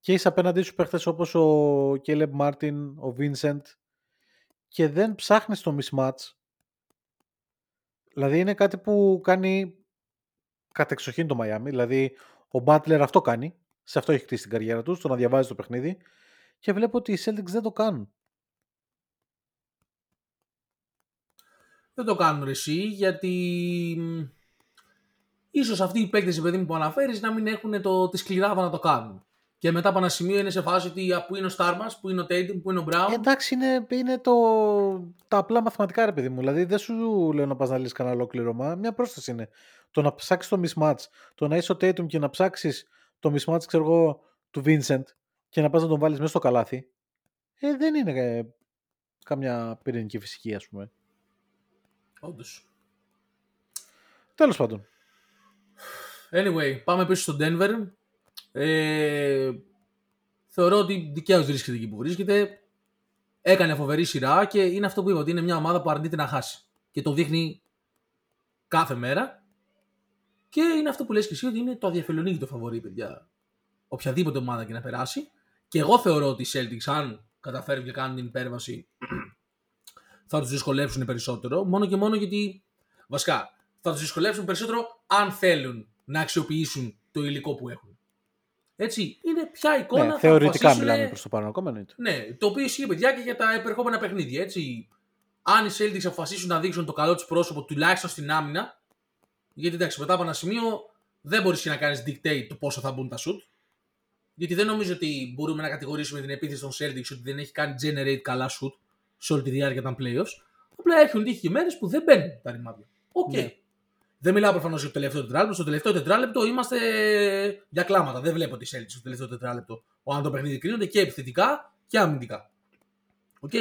και είσαι απέναντί σου παίχτες όπως ο Caleb Martin, ο Vincent, και δεν ψάχνεις το mismatch. Δηλαδή είναι κάτι που κάνει κατεξοχήν το Μαϊάμι. Δηλαδή ο Butler αυτό κάνει, σε αυτό έχει χτίσει την καριέρα του, στο να διαβάζει το παιχνίδι, και βλέπω ότι οι Celtics δεν το κάνουν. Δεν το κάνουν ρε εσύ, γιατί ίσως αυτοί οι παίκτες, οι παιδί μου που αναφέρεις, να μην έχουν τη σκληράδα να το κάνουν. Και μετά από ένα σημείο είναι σε φάση ότι πού είναι ο Στάρ μας, πού είναι ο Tatum, πού είναι ο Brown. Εντάξει, είναι τα απλά μαθηματικά ρε παιδί μου. Δηλαδή δεν σου λέω να πας να λύσεις κανένα ολόκληρωμα. Μια πρόσθεση είναι το να ψάξεις το mismatch, το να είσαι ο Tatum και να ψάξεις το mismatch, ξέρω εγώ, του Vincent και να πας να τον βάλεις μέσα στο καλάθι. Δεν είναι καμιά πυρηνική φυσική, ας πούμε. Όντως. Τέλος πάντων. Anyway, πάμε πίσω στο Denver. Θεωρώ ότι δικαίως βρίσκεται εκεί που βρίσκεται. Έκανε φοβερή σειρά και είναι αυτό που είπα, ότι είναι μια ομάδα που αρνείται να χάσει. Και το δείχνει κάθε μέρα. Και είναι αυτό που λες και εσύ, ότι είναι το αδιαφελονίκητο φαβορί, παιδιά. Οποιαδήποτε ομάδα και να περάσει. Και εγώ θεωρώ ότι οι Celtics, αν καταφέρουν και κάνουν την υπέρβαση, θα τους δυσκολέψουν περισσότερο. Μόνο και μόνο γιατί, βασικά, θα τους δυσκολέψουν περισσότερο αν θέλουν να αξιοποιήσουν το υλικό που έχουν. Έτσι, είναι πια εικόνα. Ναι, θεωρητικά μιλάμε προς το πάνω ακόμα. Ναι, το οποίο ισχύει παιδιά και για τα επερχόμενα παιχνίδια. Έτσι, αν οι Celtics αποφασίσουν να δείξουν το καλό τους πρόσωπο τουλάχιστον στην άμυνα, γιατί εντάξει, μετά από ένα σημείο δεν μπορείς να κάνεις dictate το πόσο θα μπουν τα shoot. Γιατί δεν νομίζω ότι μπορούμε να κατηγορήσουμε την επίθεση των Celtics ότι δεν έχει κάνει generate καλά shoot σε όλη τη διάρκεια των playoffs. Απλά έχουν τύχει και μέρες που δεν μπαίνουν τα ρημάδια. Οκ. Ναι. Δεν μιλάω προφανώς για το τελευταίο τετράλεπτο. Στο τελευταίο τετράλεπτο είμαστε για κλάματα. Δεν βλέπω τις Celtics στο τελευταίο τετράλεπτο. Όταν το παιχνίδι κρίνονται και επιθετικά και αμυντικά. Οκ.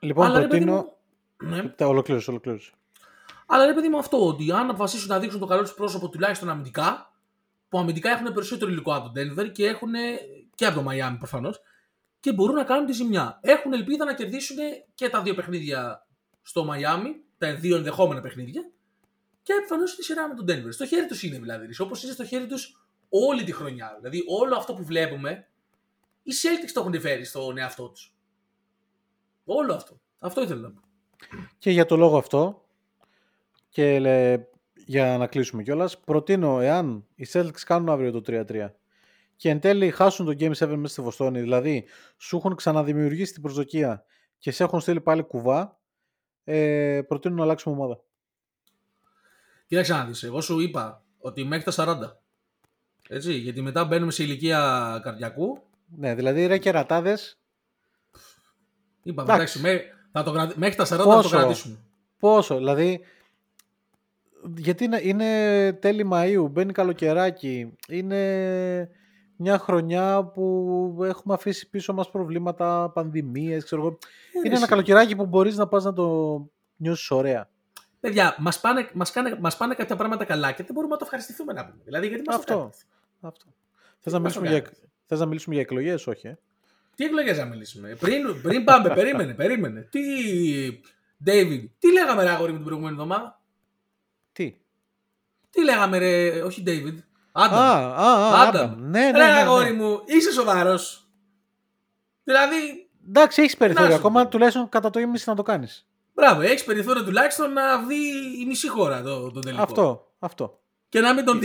Λοιπόν, αλλά, προτείνω. Ναι. Ολοκλήρωσε. Αλλά ρε παιδί μου αυτό, ότι αν αποφασίσουν να δείξουν το καλό τους πρόσωπο τουλάχιστον αμυντικά, που αμυντικά έχουν περισσότερο υλικό από τον Denver και έχουν και από το Miami προφανώς, και μπορούν να κάνουν τη ζημιά. Έχουν ελπίδα να κερδίσουν και τα δύο παιχνίδια στο Miami, τα δύο ενδεχόμενα παιχνίδια, και εμφανώς τη σειρά με τον Denver. Στο χέρι τους είναι δηλαδή, όπως είναι στο χέρι τους όλη τη χρονιά. Δηλαδή όλο αυτό που βλέπουμε, οι Celtics το έχουν φέρει στον εαυτό τους. Όλο αυτό. Αυτό ήθελα να πω. Και για το λόγο αυτό, και για να κλείσουμε κιόλας, προτείνω εάν οι Celtics κάνουν αύριο το 3-3 και εν τέλει χάσουν το Game 7 μέσα στη Βοστόνη, δηλαδή σου έχουν ξαναδημιουργήσει την προσδοκία και σε έχουν στείλει πάλι κουβά, προτείνω να αλλάξουμε ομάδα. Κοίταξε να δεις, εγώ σου είπα ότι μέχρι τα 40. Έτσι, γιατί μετά μπαίνουμε σε ηλικία καρδιακού. Ναι, δηλαδή ρε κερατάδες. Είπα, εντάξει, μέχρι τα 40 θα το κρατήσουμε. Πόσο, δηλαδή. Γιατί είναι τέλη Μαΐου, μπαίνει καλοκαιράκι, είναι μια χρονιά που έχουμε αφήσει πίσω μας προβλήματα, πανδημίες, ξέρω εγώ. Είναι ένα καλοκαιράκι που μπορείς να πας να το νιώσεις ωραία. Παιδιά, μας πάνε κάποια πράγματα καλά και δεν μπορούμε να το ευχαριστηθούμε να πούμε. Δηλαδή, γιατί μας αυτό. Θες να μιλήσουμε για εκλογές, όχι. Τι εκλογές να μιλήσουμε. Πριν πάμε, περίμενε. Τι, David, τι λέγαμε ρε αγόρι μου την προηγούμενη εβδομάδα. Τι λέγαμε ρε, όχι David. Άνταμ. Ναι. Ρε αγόρι μου, είσαι σοβαρός. Δηλαδή. Εντάξει, έχεις περιθώριο ακόμα, τουλάχιστον κατά το ίμιση να το κάνεις. Μπράβο, έχεις περιθώριο τουλάχιστον να βγει η μισή χώρα το τελικό. Αυτό. Και να μην τον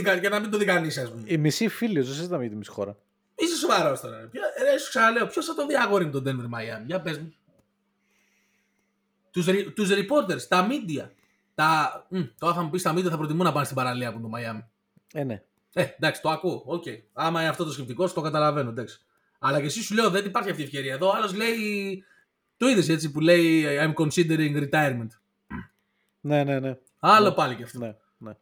δικανείς, ας πούμε. Η μισή φίλη, δεν συζητάμε για τη μισή χώρα. Είσαι σοβαρός τώρα. σου ξαναλέω, ποιος θα το δει αγόρι με τον Denver Miami, για πες μου. Τους reporters, τα media. Τώρα θα μου πεις τα media θα προτιμούν να πάνε στην παραλία από το Miami. Ναι. Εντάξει, το ακούω. Okay. Άμα είναι αυτό το σκεπτικό, το καταλαβαίνω. Εντάξει. Αλλά και εσύ σου λέω, δεν υπάρχει αυτή η ευκαιρία εδώ. Άλλος λέει. Το είδες έτσι που λέει I'm considering retirement. Ναι. Άλλο πάλι κι αυτό. Ναι.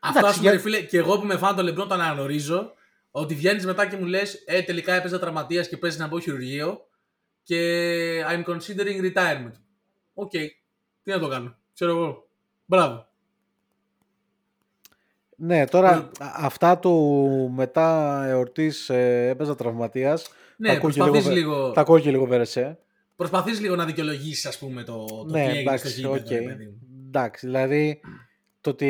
Αυτό α πούμε, φίλε, και εγώ που με φάνω τον Λεμπρόν το αναγνωρίζω. Ότι βγαίνεις μετά και μου λες, τελικά έπαιζα τραυματίας και παίζεις να μπω χειρουργείο. Και I'm considering retirement. Οκ. Τι να το κάνω. Ξέρω εγώ. Μπράβο. Ναι, τώρα αυτά του μετά εορτής έπαιζα τραυματίας. Ναι, τα ακούω και λίγο Βερεσέ. Προσπαθείς λίγο να δικαιολογήσεις, ας πούμε, το τι έγινε στο γήπεδο. Εντάξει, δηλαδή το ότι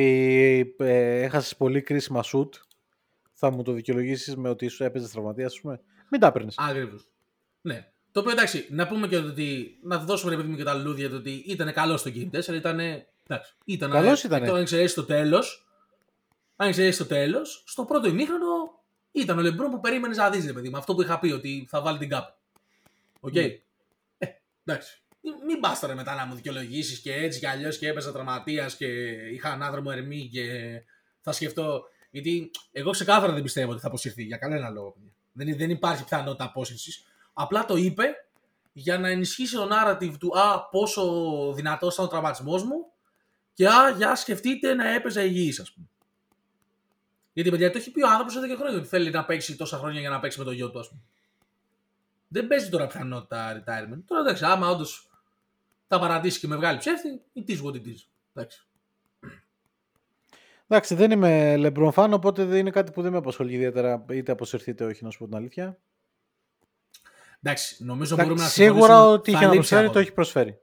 έχασες πολύ κρίσιμα σουτ θα μου το δικαιολογήσεις με ότι σου έπαιζες τραυματίας, ας πούμε. Μην τα παίρνεις. Ακριβώς. Ναι. Το οποίο εντάξει, να πούμε και ότι να δώσουμε επειδή και τα λουλούδια το ότι ήταν καλό στο Game 4, ήταν. Καλός ήταν. Το εξαιρέσει στο τέλος. Αν εξαιρέσει το τέλος, στο πρώτο ημίχρονο ήταν ο Λεμπρόν που περίμενε να δει, παιδί μου. Αυτό που είχα πει ότι θα βάλει την κάπ. Οκ. Εντάξει. Μην πας τώρα μετά να μου δικαιολογήσεις και έτσι κι αλλιώς και έπεσα τραυματίας και είχα ανάδρομο ερμή και θα σκεφτώ. Γιατί εγώ ξεκάθαρα δεν πιστεύω ότι θα αποσυρθεί για κανένα λόγο. Δεν υπάρχει πιθανότητα απόσυρσης. Απλά το είπε για να ενισχύσει το narrative του πόσο δυνατός ήταν ο τραυματισμός μου και για σκεφτείτε να έπαιζα υγιής, ας πούμε. Γιατί παιδιά το έχει πει ο άνθρωπος εδώ και χρόνια ότι θέλει να παίξει τόσα χρόνια για να παίξει με το γιο του, ας πούμε. Δεν παίζει τώρα πιθανότητα retirement. Τώρα εντάξει, άμα όντως τα παρατήσει και με βγάλει ψεύτη, it is what it is. Εντάξει, δεν είμαι LeBron fan, οπότε δεν είναι κάτι που δεν με απασχολεί ιδιαίτερα, είτε αποσυρθεί είτε όχι, να σου πω την αλήθεια. Εντάξει, νομίζω μπορούμε να συμφωνήσουμε. Σίγουρα ότι είχε να προσφέρει, το έχει προσφέρει.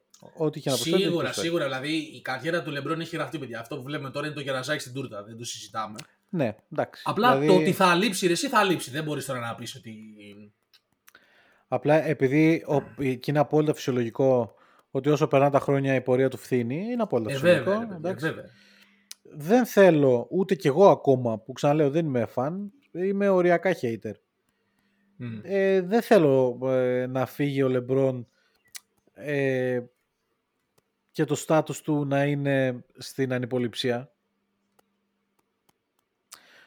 Σίγουρα. Δηλαδή η καριέρα του LeBron έχει γραφτεί, παιδιά. Αυτό που βλέπουμε τώρα είναι το κερασάκι στην τούρτα, δεν το συζητάμε. Ναι, εντάξει. Απλά δηλαδή... το ότι θα λείψει, εσύ θα λείψει. Δεν μπορεί τώρα να πει ότι. Απλά επειδή είναι απόλυτα φυσιολογικό ότι όσο περνά τα χρόνια η πορεία του φθήνει, είναι απόλυτα φυσιολογικό. Βέβαια. Δεν θέλω ούτε κι εγώ ακόμα που ξαναλέω δεν είμαι φαν, είμαι οριακά hater. Δεν θέλω να φύγει ο Λεμπρόν και το στάτους του να είναι στην ανυποληψία.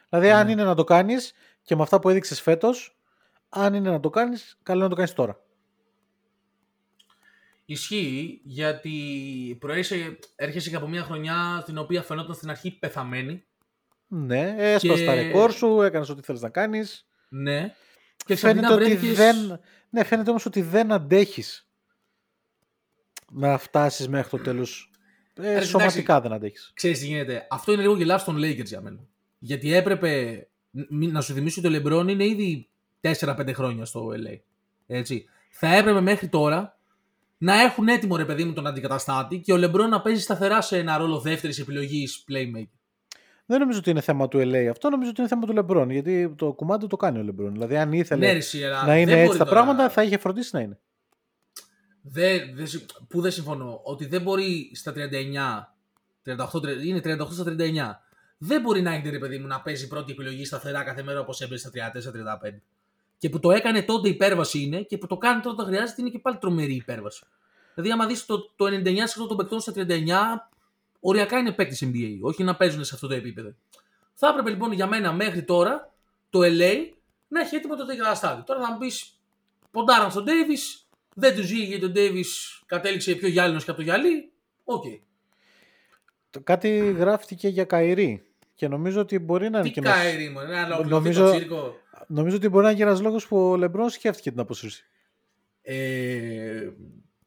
Δηλαδή αν είναι να το κάνεις και με αυτά που έδειξες φέτος, αν είναι να το κάνεις, καλό να το κάνεις τώρα. Ισχύει, γιατί έρχεσαι και από μια χρονιά στην οποία φαινόταν στην αρχή πεθαμένη. Ναι, έσπασε τα ρεκόρ σου, έκανες ό,τι θέλεις να κάνεις. Ναι. Και φαίνεται, φαίνεται όμως ότι δεν αντέχεις να φτάσεις μέχρι το τέλος. Σωματικά δεν αντέχεις. Ξέρεις τι γίνεται. Αυτό είναι λίγο γελάς των Lakers για μένα. Γιατί έπρεπε να σου θυμίσω ότι ο LeBron είναι ήδη 4-5 χρόνια στο LA. Έτσι. Θα έπρεπε μέχρι τώρα να έχουν έτοιμο ρε παιδί μου τον αντικαταστάτη και ο LeBron να παίζει σταθερά σε ένα ρόλο δεύτερης επιλογής playmaker. Δεν νομίζω ότι είναι θέμα του LA αυτό, νομίζω ότι είναι θέμα του LeBron. Γιατί το κουμάντο το κάνει ο LeBron. Δηλαδή, αν ήθελε να είναι έτσι τα πράγματα, θα είχε φροντίσει να είναι. Πού δεν συμφωνώ, ότι δεν μπορεί στα 39, είναι 38 στα 39. Δεν μπορεί να είναι ρε παιδί μου να παίζει πρώτη επιλογή σταθερά κάθε μέρα όπως έπαιζε στα 34-35. Και που το έκανε τότε υπέρβαση είναι και που το κάνει τώρα το χρειάζεται είναι και πάλι τρομερή υπέρβαση. Δηλαδή, άμα δεις το 99% των παικτών στα 39, οριακά είναι παίκτης NBA, όχι να παίζουν σε αυτό το επίπεδο. Θα έπρεπε λοιπόν για μένα μέχρι τώρα το LA να έχει έτοιμο το αντικαταστάτη. Τώρα θα μου πεις ποντάραν στον Davis, δεν του ζήγε γιατί ο Davis κατέληξε πιο γυάλινος και από το γυαλί. Οκ. Okay. Κάτι γράφτηκε για Καϊρή. Και νομίζω ότι μπορεί να είναι. Τι Καϊρή, το τσίρκο. Νομίζω ότι μπορεί να είναι ένας λόγος που ο Λεμπρόν σκέφτηκε την αποσύρση.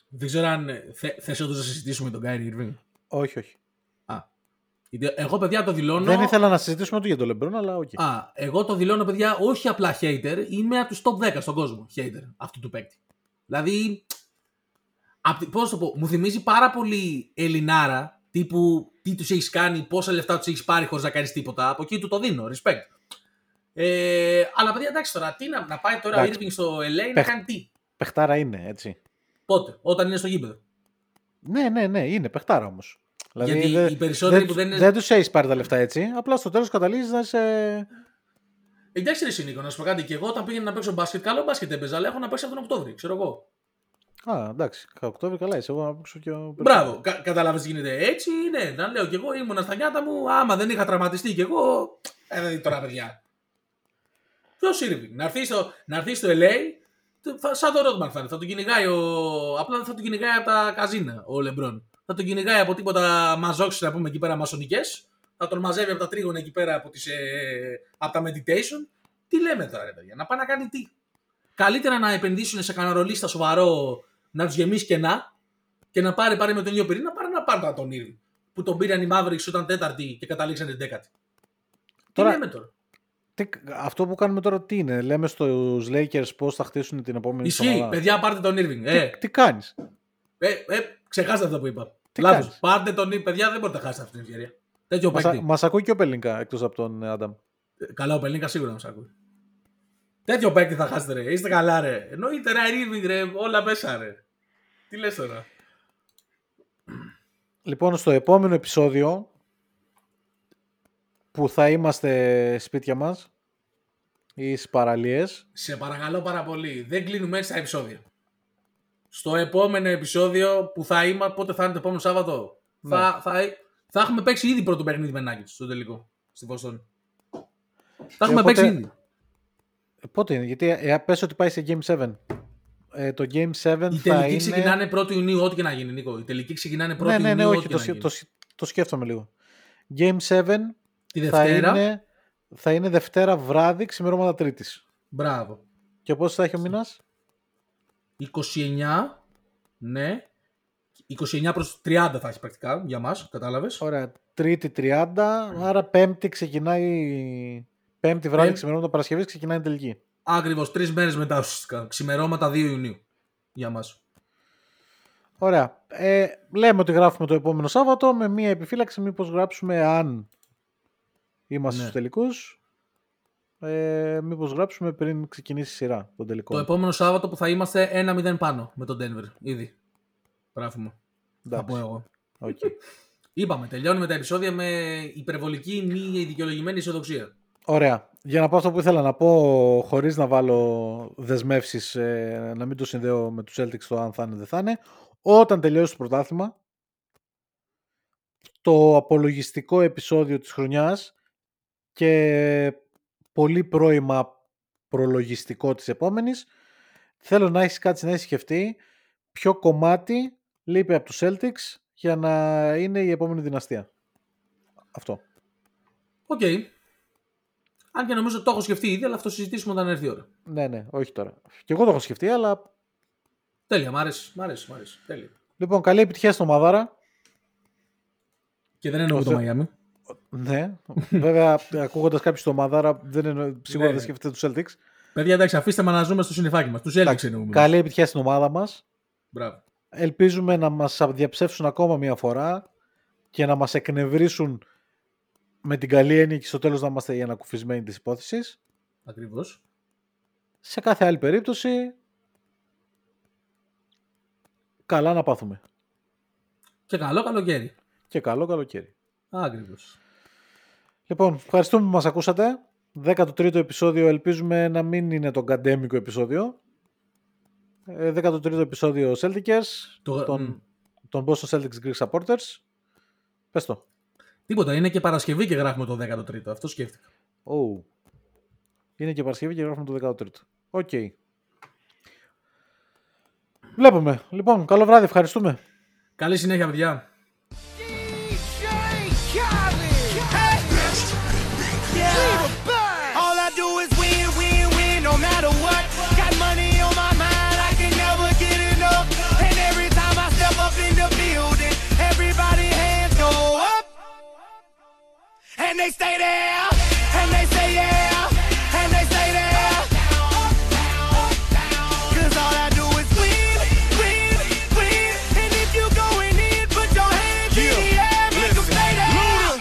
Δεν ξέρω αν θες όντως να συζητήσουμε τον Καϊρή Ιρβινγκ. Όχι. Εγώ, παιδιά, το δηλώνω. Δεν ήθελα να συζητήσουμε ούτε για τον Λεμπρόν, αλλά όχι. Okay. Εγώ το δηλώνω, παιδιά, όχι απλά hater. Είμαι από τους top 10 στον κόσμο hater αυτού του παίκτη. Δηλαδή. Πώς το πω, μου θυμίζει πάρα πολύ Ελληνάρα. Τύπου τι τους έχεις κάνει, πόσα λεφτά τους έχεις πάρει χωρίς να κάνεις τίποτα. Από εκεί του το δίνω, respect. Αλλά παιδιά, εντάξει τώρα, τι να πάει τώρα ο Irving στο LA να κάνει τι. Παιχτάρα είναι, έτσι. Πότε, όταν είναι στο γήπεδο. Ναι, είναι παιχτάρα όμως. Δηλαδή, γιατί οι περισσότεροι που δεν είναι. Δεν τους έχεις πάρει τα λεφτά έτσι. Απλά στο τέλος καταλήγεις να είσαι. Εντάξει, ρε Σινίκο, να σου πω κάτι. Και εγώ όταν πήγαινα να παίξω μπάσκετ, καλό μπάσκετ έπαιζα, αλλά έχω να παίξω από τον Οκτώβρη, ξέρω εγώ. Α, εντάξει, Οκτώβρη, καλά είσαι. Εγώ να παίξω και. Μπράβο, κατάλαβε τι γίνεται. Έτσι, ναι, να λέω κι εγώ ήμουνα στα νιάτα μου, άμα δεν είχα τραυματιστεί κι εγώ. Δηλαδή τώρα, παιδιά. Ποιο Irving, να έρθει στο LA, σαν το Rodman θα είναι. Θα τον κυνηγάει, απλά δεν θα τον κυνηγάει από τα καζίνα ο LeBron. Θα τον κυνηγάει από τίποτα μαζόξεις, να πούμε εκεί πέρα, μασονικές. Θα τον μαζεύει από τα τρίγωνα εκεί πέρα, από τα meditation. Τι λέμε τώρα, ρε παιδιά, να πάει να κάνει τι. Καλύτερα να επενδύσουν σε κανένα ρολίστα σοβαρό, να τους γεμίσει κενά και να πάρει με τον ίδιο πυρήνα, να πάρει τον Irving. Που τον πήραν οι Mavericks όταν τέταρτη και καταλήξαν την δέκατη. Τώρα... Τι λέμε τώρα. Αυτό που κάνουμε τώρα τι είναι, λέμε στους Lakers πώς θα χτίσουν την επόμενη σοβαρά. Ισχύει, παιδιά, πάρτε τον Irving. Τι κάνεις. Ξεχάστε αυτό που είπα. Λάθος. Πάρτε τον Irving, παιδιά, δεν μπορείτε να χάσετε αυτή την ευκαιρία. Μας ακούει και ο Πελίνκα εκτός από τον Άνταμ. Καλά, ο Πελίνκα σίγουρα μας ακούει. Τέτοιο παίκτη θα χάσετε, ρε. Είστε καλά, ρε. Εννοείται, ρε, Irving, ρε. Όλα μέσα, ρε. Τι λες τώρα. Λοιπόν, στο επόμενο επεισόδιο που θα είμαστε σπίτια μας ή στις παραλίες. Σε παρακαλώ πάρα πολύ. Δεν κλείνουμε έτσι τα επεισόδια. Στο επόμενο επεισόδιο που θα είμαστε, πότε θα είναι το επόμενο Σάββατο. Ναι. Θα έχουμε παίξει ήδη πρώτο παιχνίδι με Nuggets στο τελικό. Στην Βοστόνη. Θα έχουμε παίξει ήδη. Πότε είναι, γιατί πες ότι πάει σε Game 7. Το Game 7 η τελική είναι... ξεκινάνε 1η Ιουνίου, ό,τι και να γίνει, Νίκο. Η τελική ξεκινάνε 1η Ιουνίου. Ναι, όχι, το σκέφτομαι λίγο. Game 7 τη Δευτέρα. Θα είναι Δευτέρα βράδυ, ξημερώματα Τρίτης. Μπράβο. Και πώς θα έχει ο μήνας? 29, ναι. 29 προς 30 θα έχει πρακτικά για μας, κατάλαβες. Ωραία, Τρίτη 30, άρα Πέμπτη ξεκινάει... Πέμπτη βράδυ, ξημερώματα Παρασκευής, ξεκινάει η τελική. Ακριβώς, 3 μέρες μετά ουσιαστικά. Ξημερώματα 2 Ιουνίου για μας. Ωραία. Λέμε ότι γράφουμε το επόμενο Σάββατο με μία επιφύλαξη. Μήπως γράψουμε αν είμαστε στους τελικούς. Μήπως γράψουμε πριν ξεκινήσει η σειρά τον τελικό. Το επόμενο Σάββατο που θα είμαστε 1-0 πάνω με τον Denver. Ήδη. Γράφουμε. Θα πω εγώ. Okay. Είπαμε, τελειώνουμε τα επεισόδια με υπερβολική μη δικαιολογημένη ισοδοξία. Ωραία. Για να πω αυτό που ήθελα να πω, χωρίς να βάλω δεσμεύσεις, να μην το συνδέω με τους Celtics το αν θα είναι δεν θα είναι. Όταν τελειώσει το πρωτάθλημα, το απολογιστικό επεισόδιο της χρονιάς και πολύ πρώιμα προλογιστικό της επόμενης, θέλω να έχεις κάτι να έχεις σκεφτεί ποιο κομμάτι λείπει από τους Celtics για να είναι η επόμενη δυναστεία. Αυτό. Οκ. Okay. Αν και νομίζω το έχω σκεφτεί ήδη, αλλά αυτό συζητήσουμε όταν έρθει η ώρα. Ναι, όχι τώρα. Και εγώ το έχω σκεφτεί, αλλά... Τέλεια, μ' αρέσει. Τέλεια. Λοιπόν, καλή επιτυχία στο Μαδάρα. Και δεν εννοώ το Miami. Ναι, βέβαια ακούγοντας κάποιους στο Μαδάρα, σίγουρα δεν σκέφτεται τους Celtics. Παιδιά, εντάξει, αφήστε με να ζούμε στο συννεφάκι μας. Τους Celtics εννοούμε. Καλή επιτυχία στην ομάδα μας. Μπράβο. Ελπίζουμε να μας διαψεύσουν ακόμα μία φορά και να μας εκνευρίσουν. Με την καλή έννοια και στο τέλος να είμαστε οι ανακουφισμένοι της υπόθεσης. Ακριβώς. Σε κάθε άλλη περίπτωση, καλά να πάθουμε. Και καλό καλοκαίρι. Ακριβώς. Λοιπόν, ευχαριστούμε που μας ακούσατε. 13ο επεισόδιο, ελπίζουμε να μην είναι το καντέμικο επεισόδιο. 13ο επεισόδιο Celtics, τον Boston Celtics Greek Supporters. Πες το. Τίποτα, είναι και Παρασκευή και γράφουμε το 13ο. Αυτό σκέφτηκα. Είναι και Παρασκευή και γράφουμε το 13ο. Οκ. Okay. Βλέπουμε. Λοιπόν, καλό βράδυ, ευχαριστούμε. Καλή συνέχεια, παιδιά. And they stay there.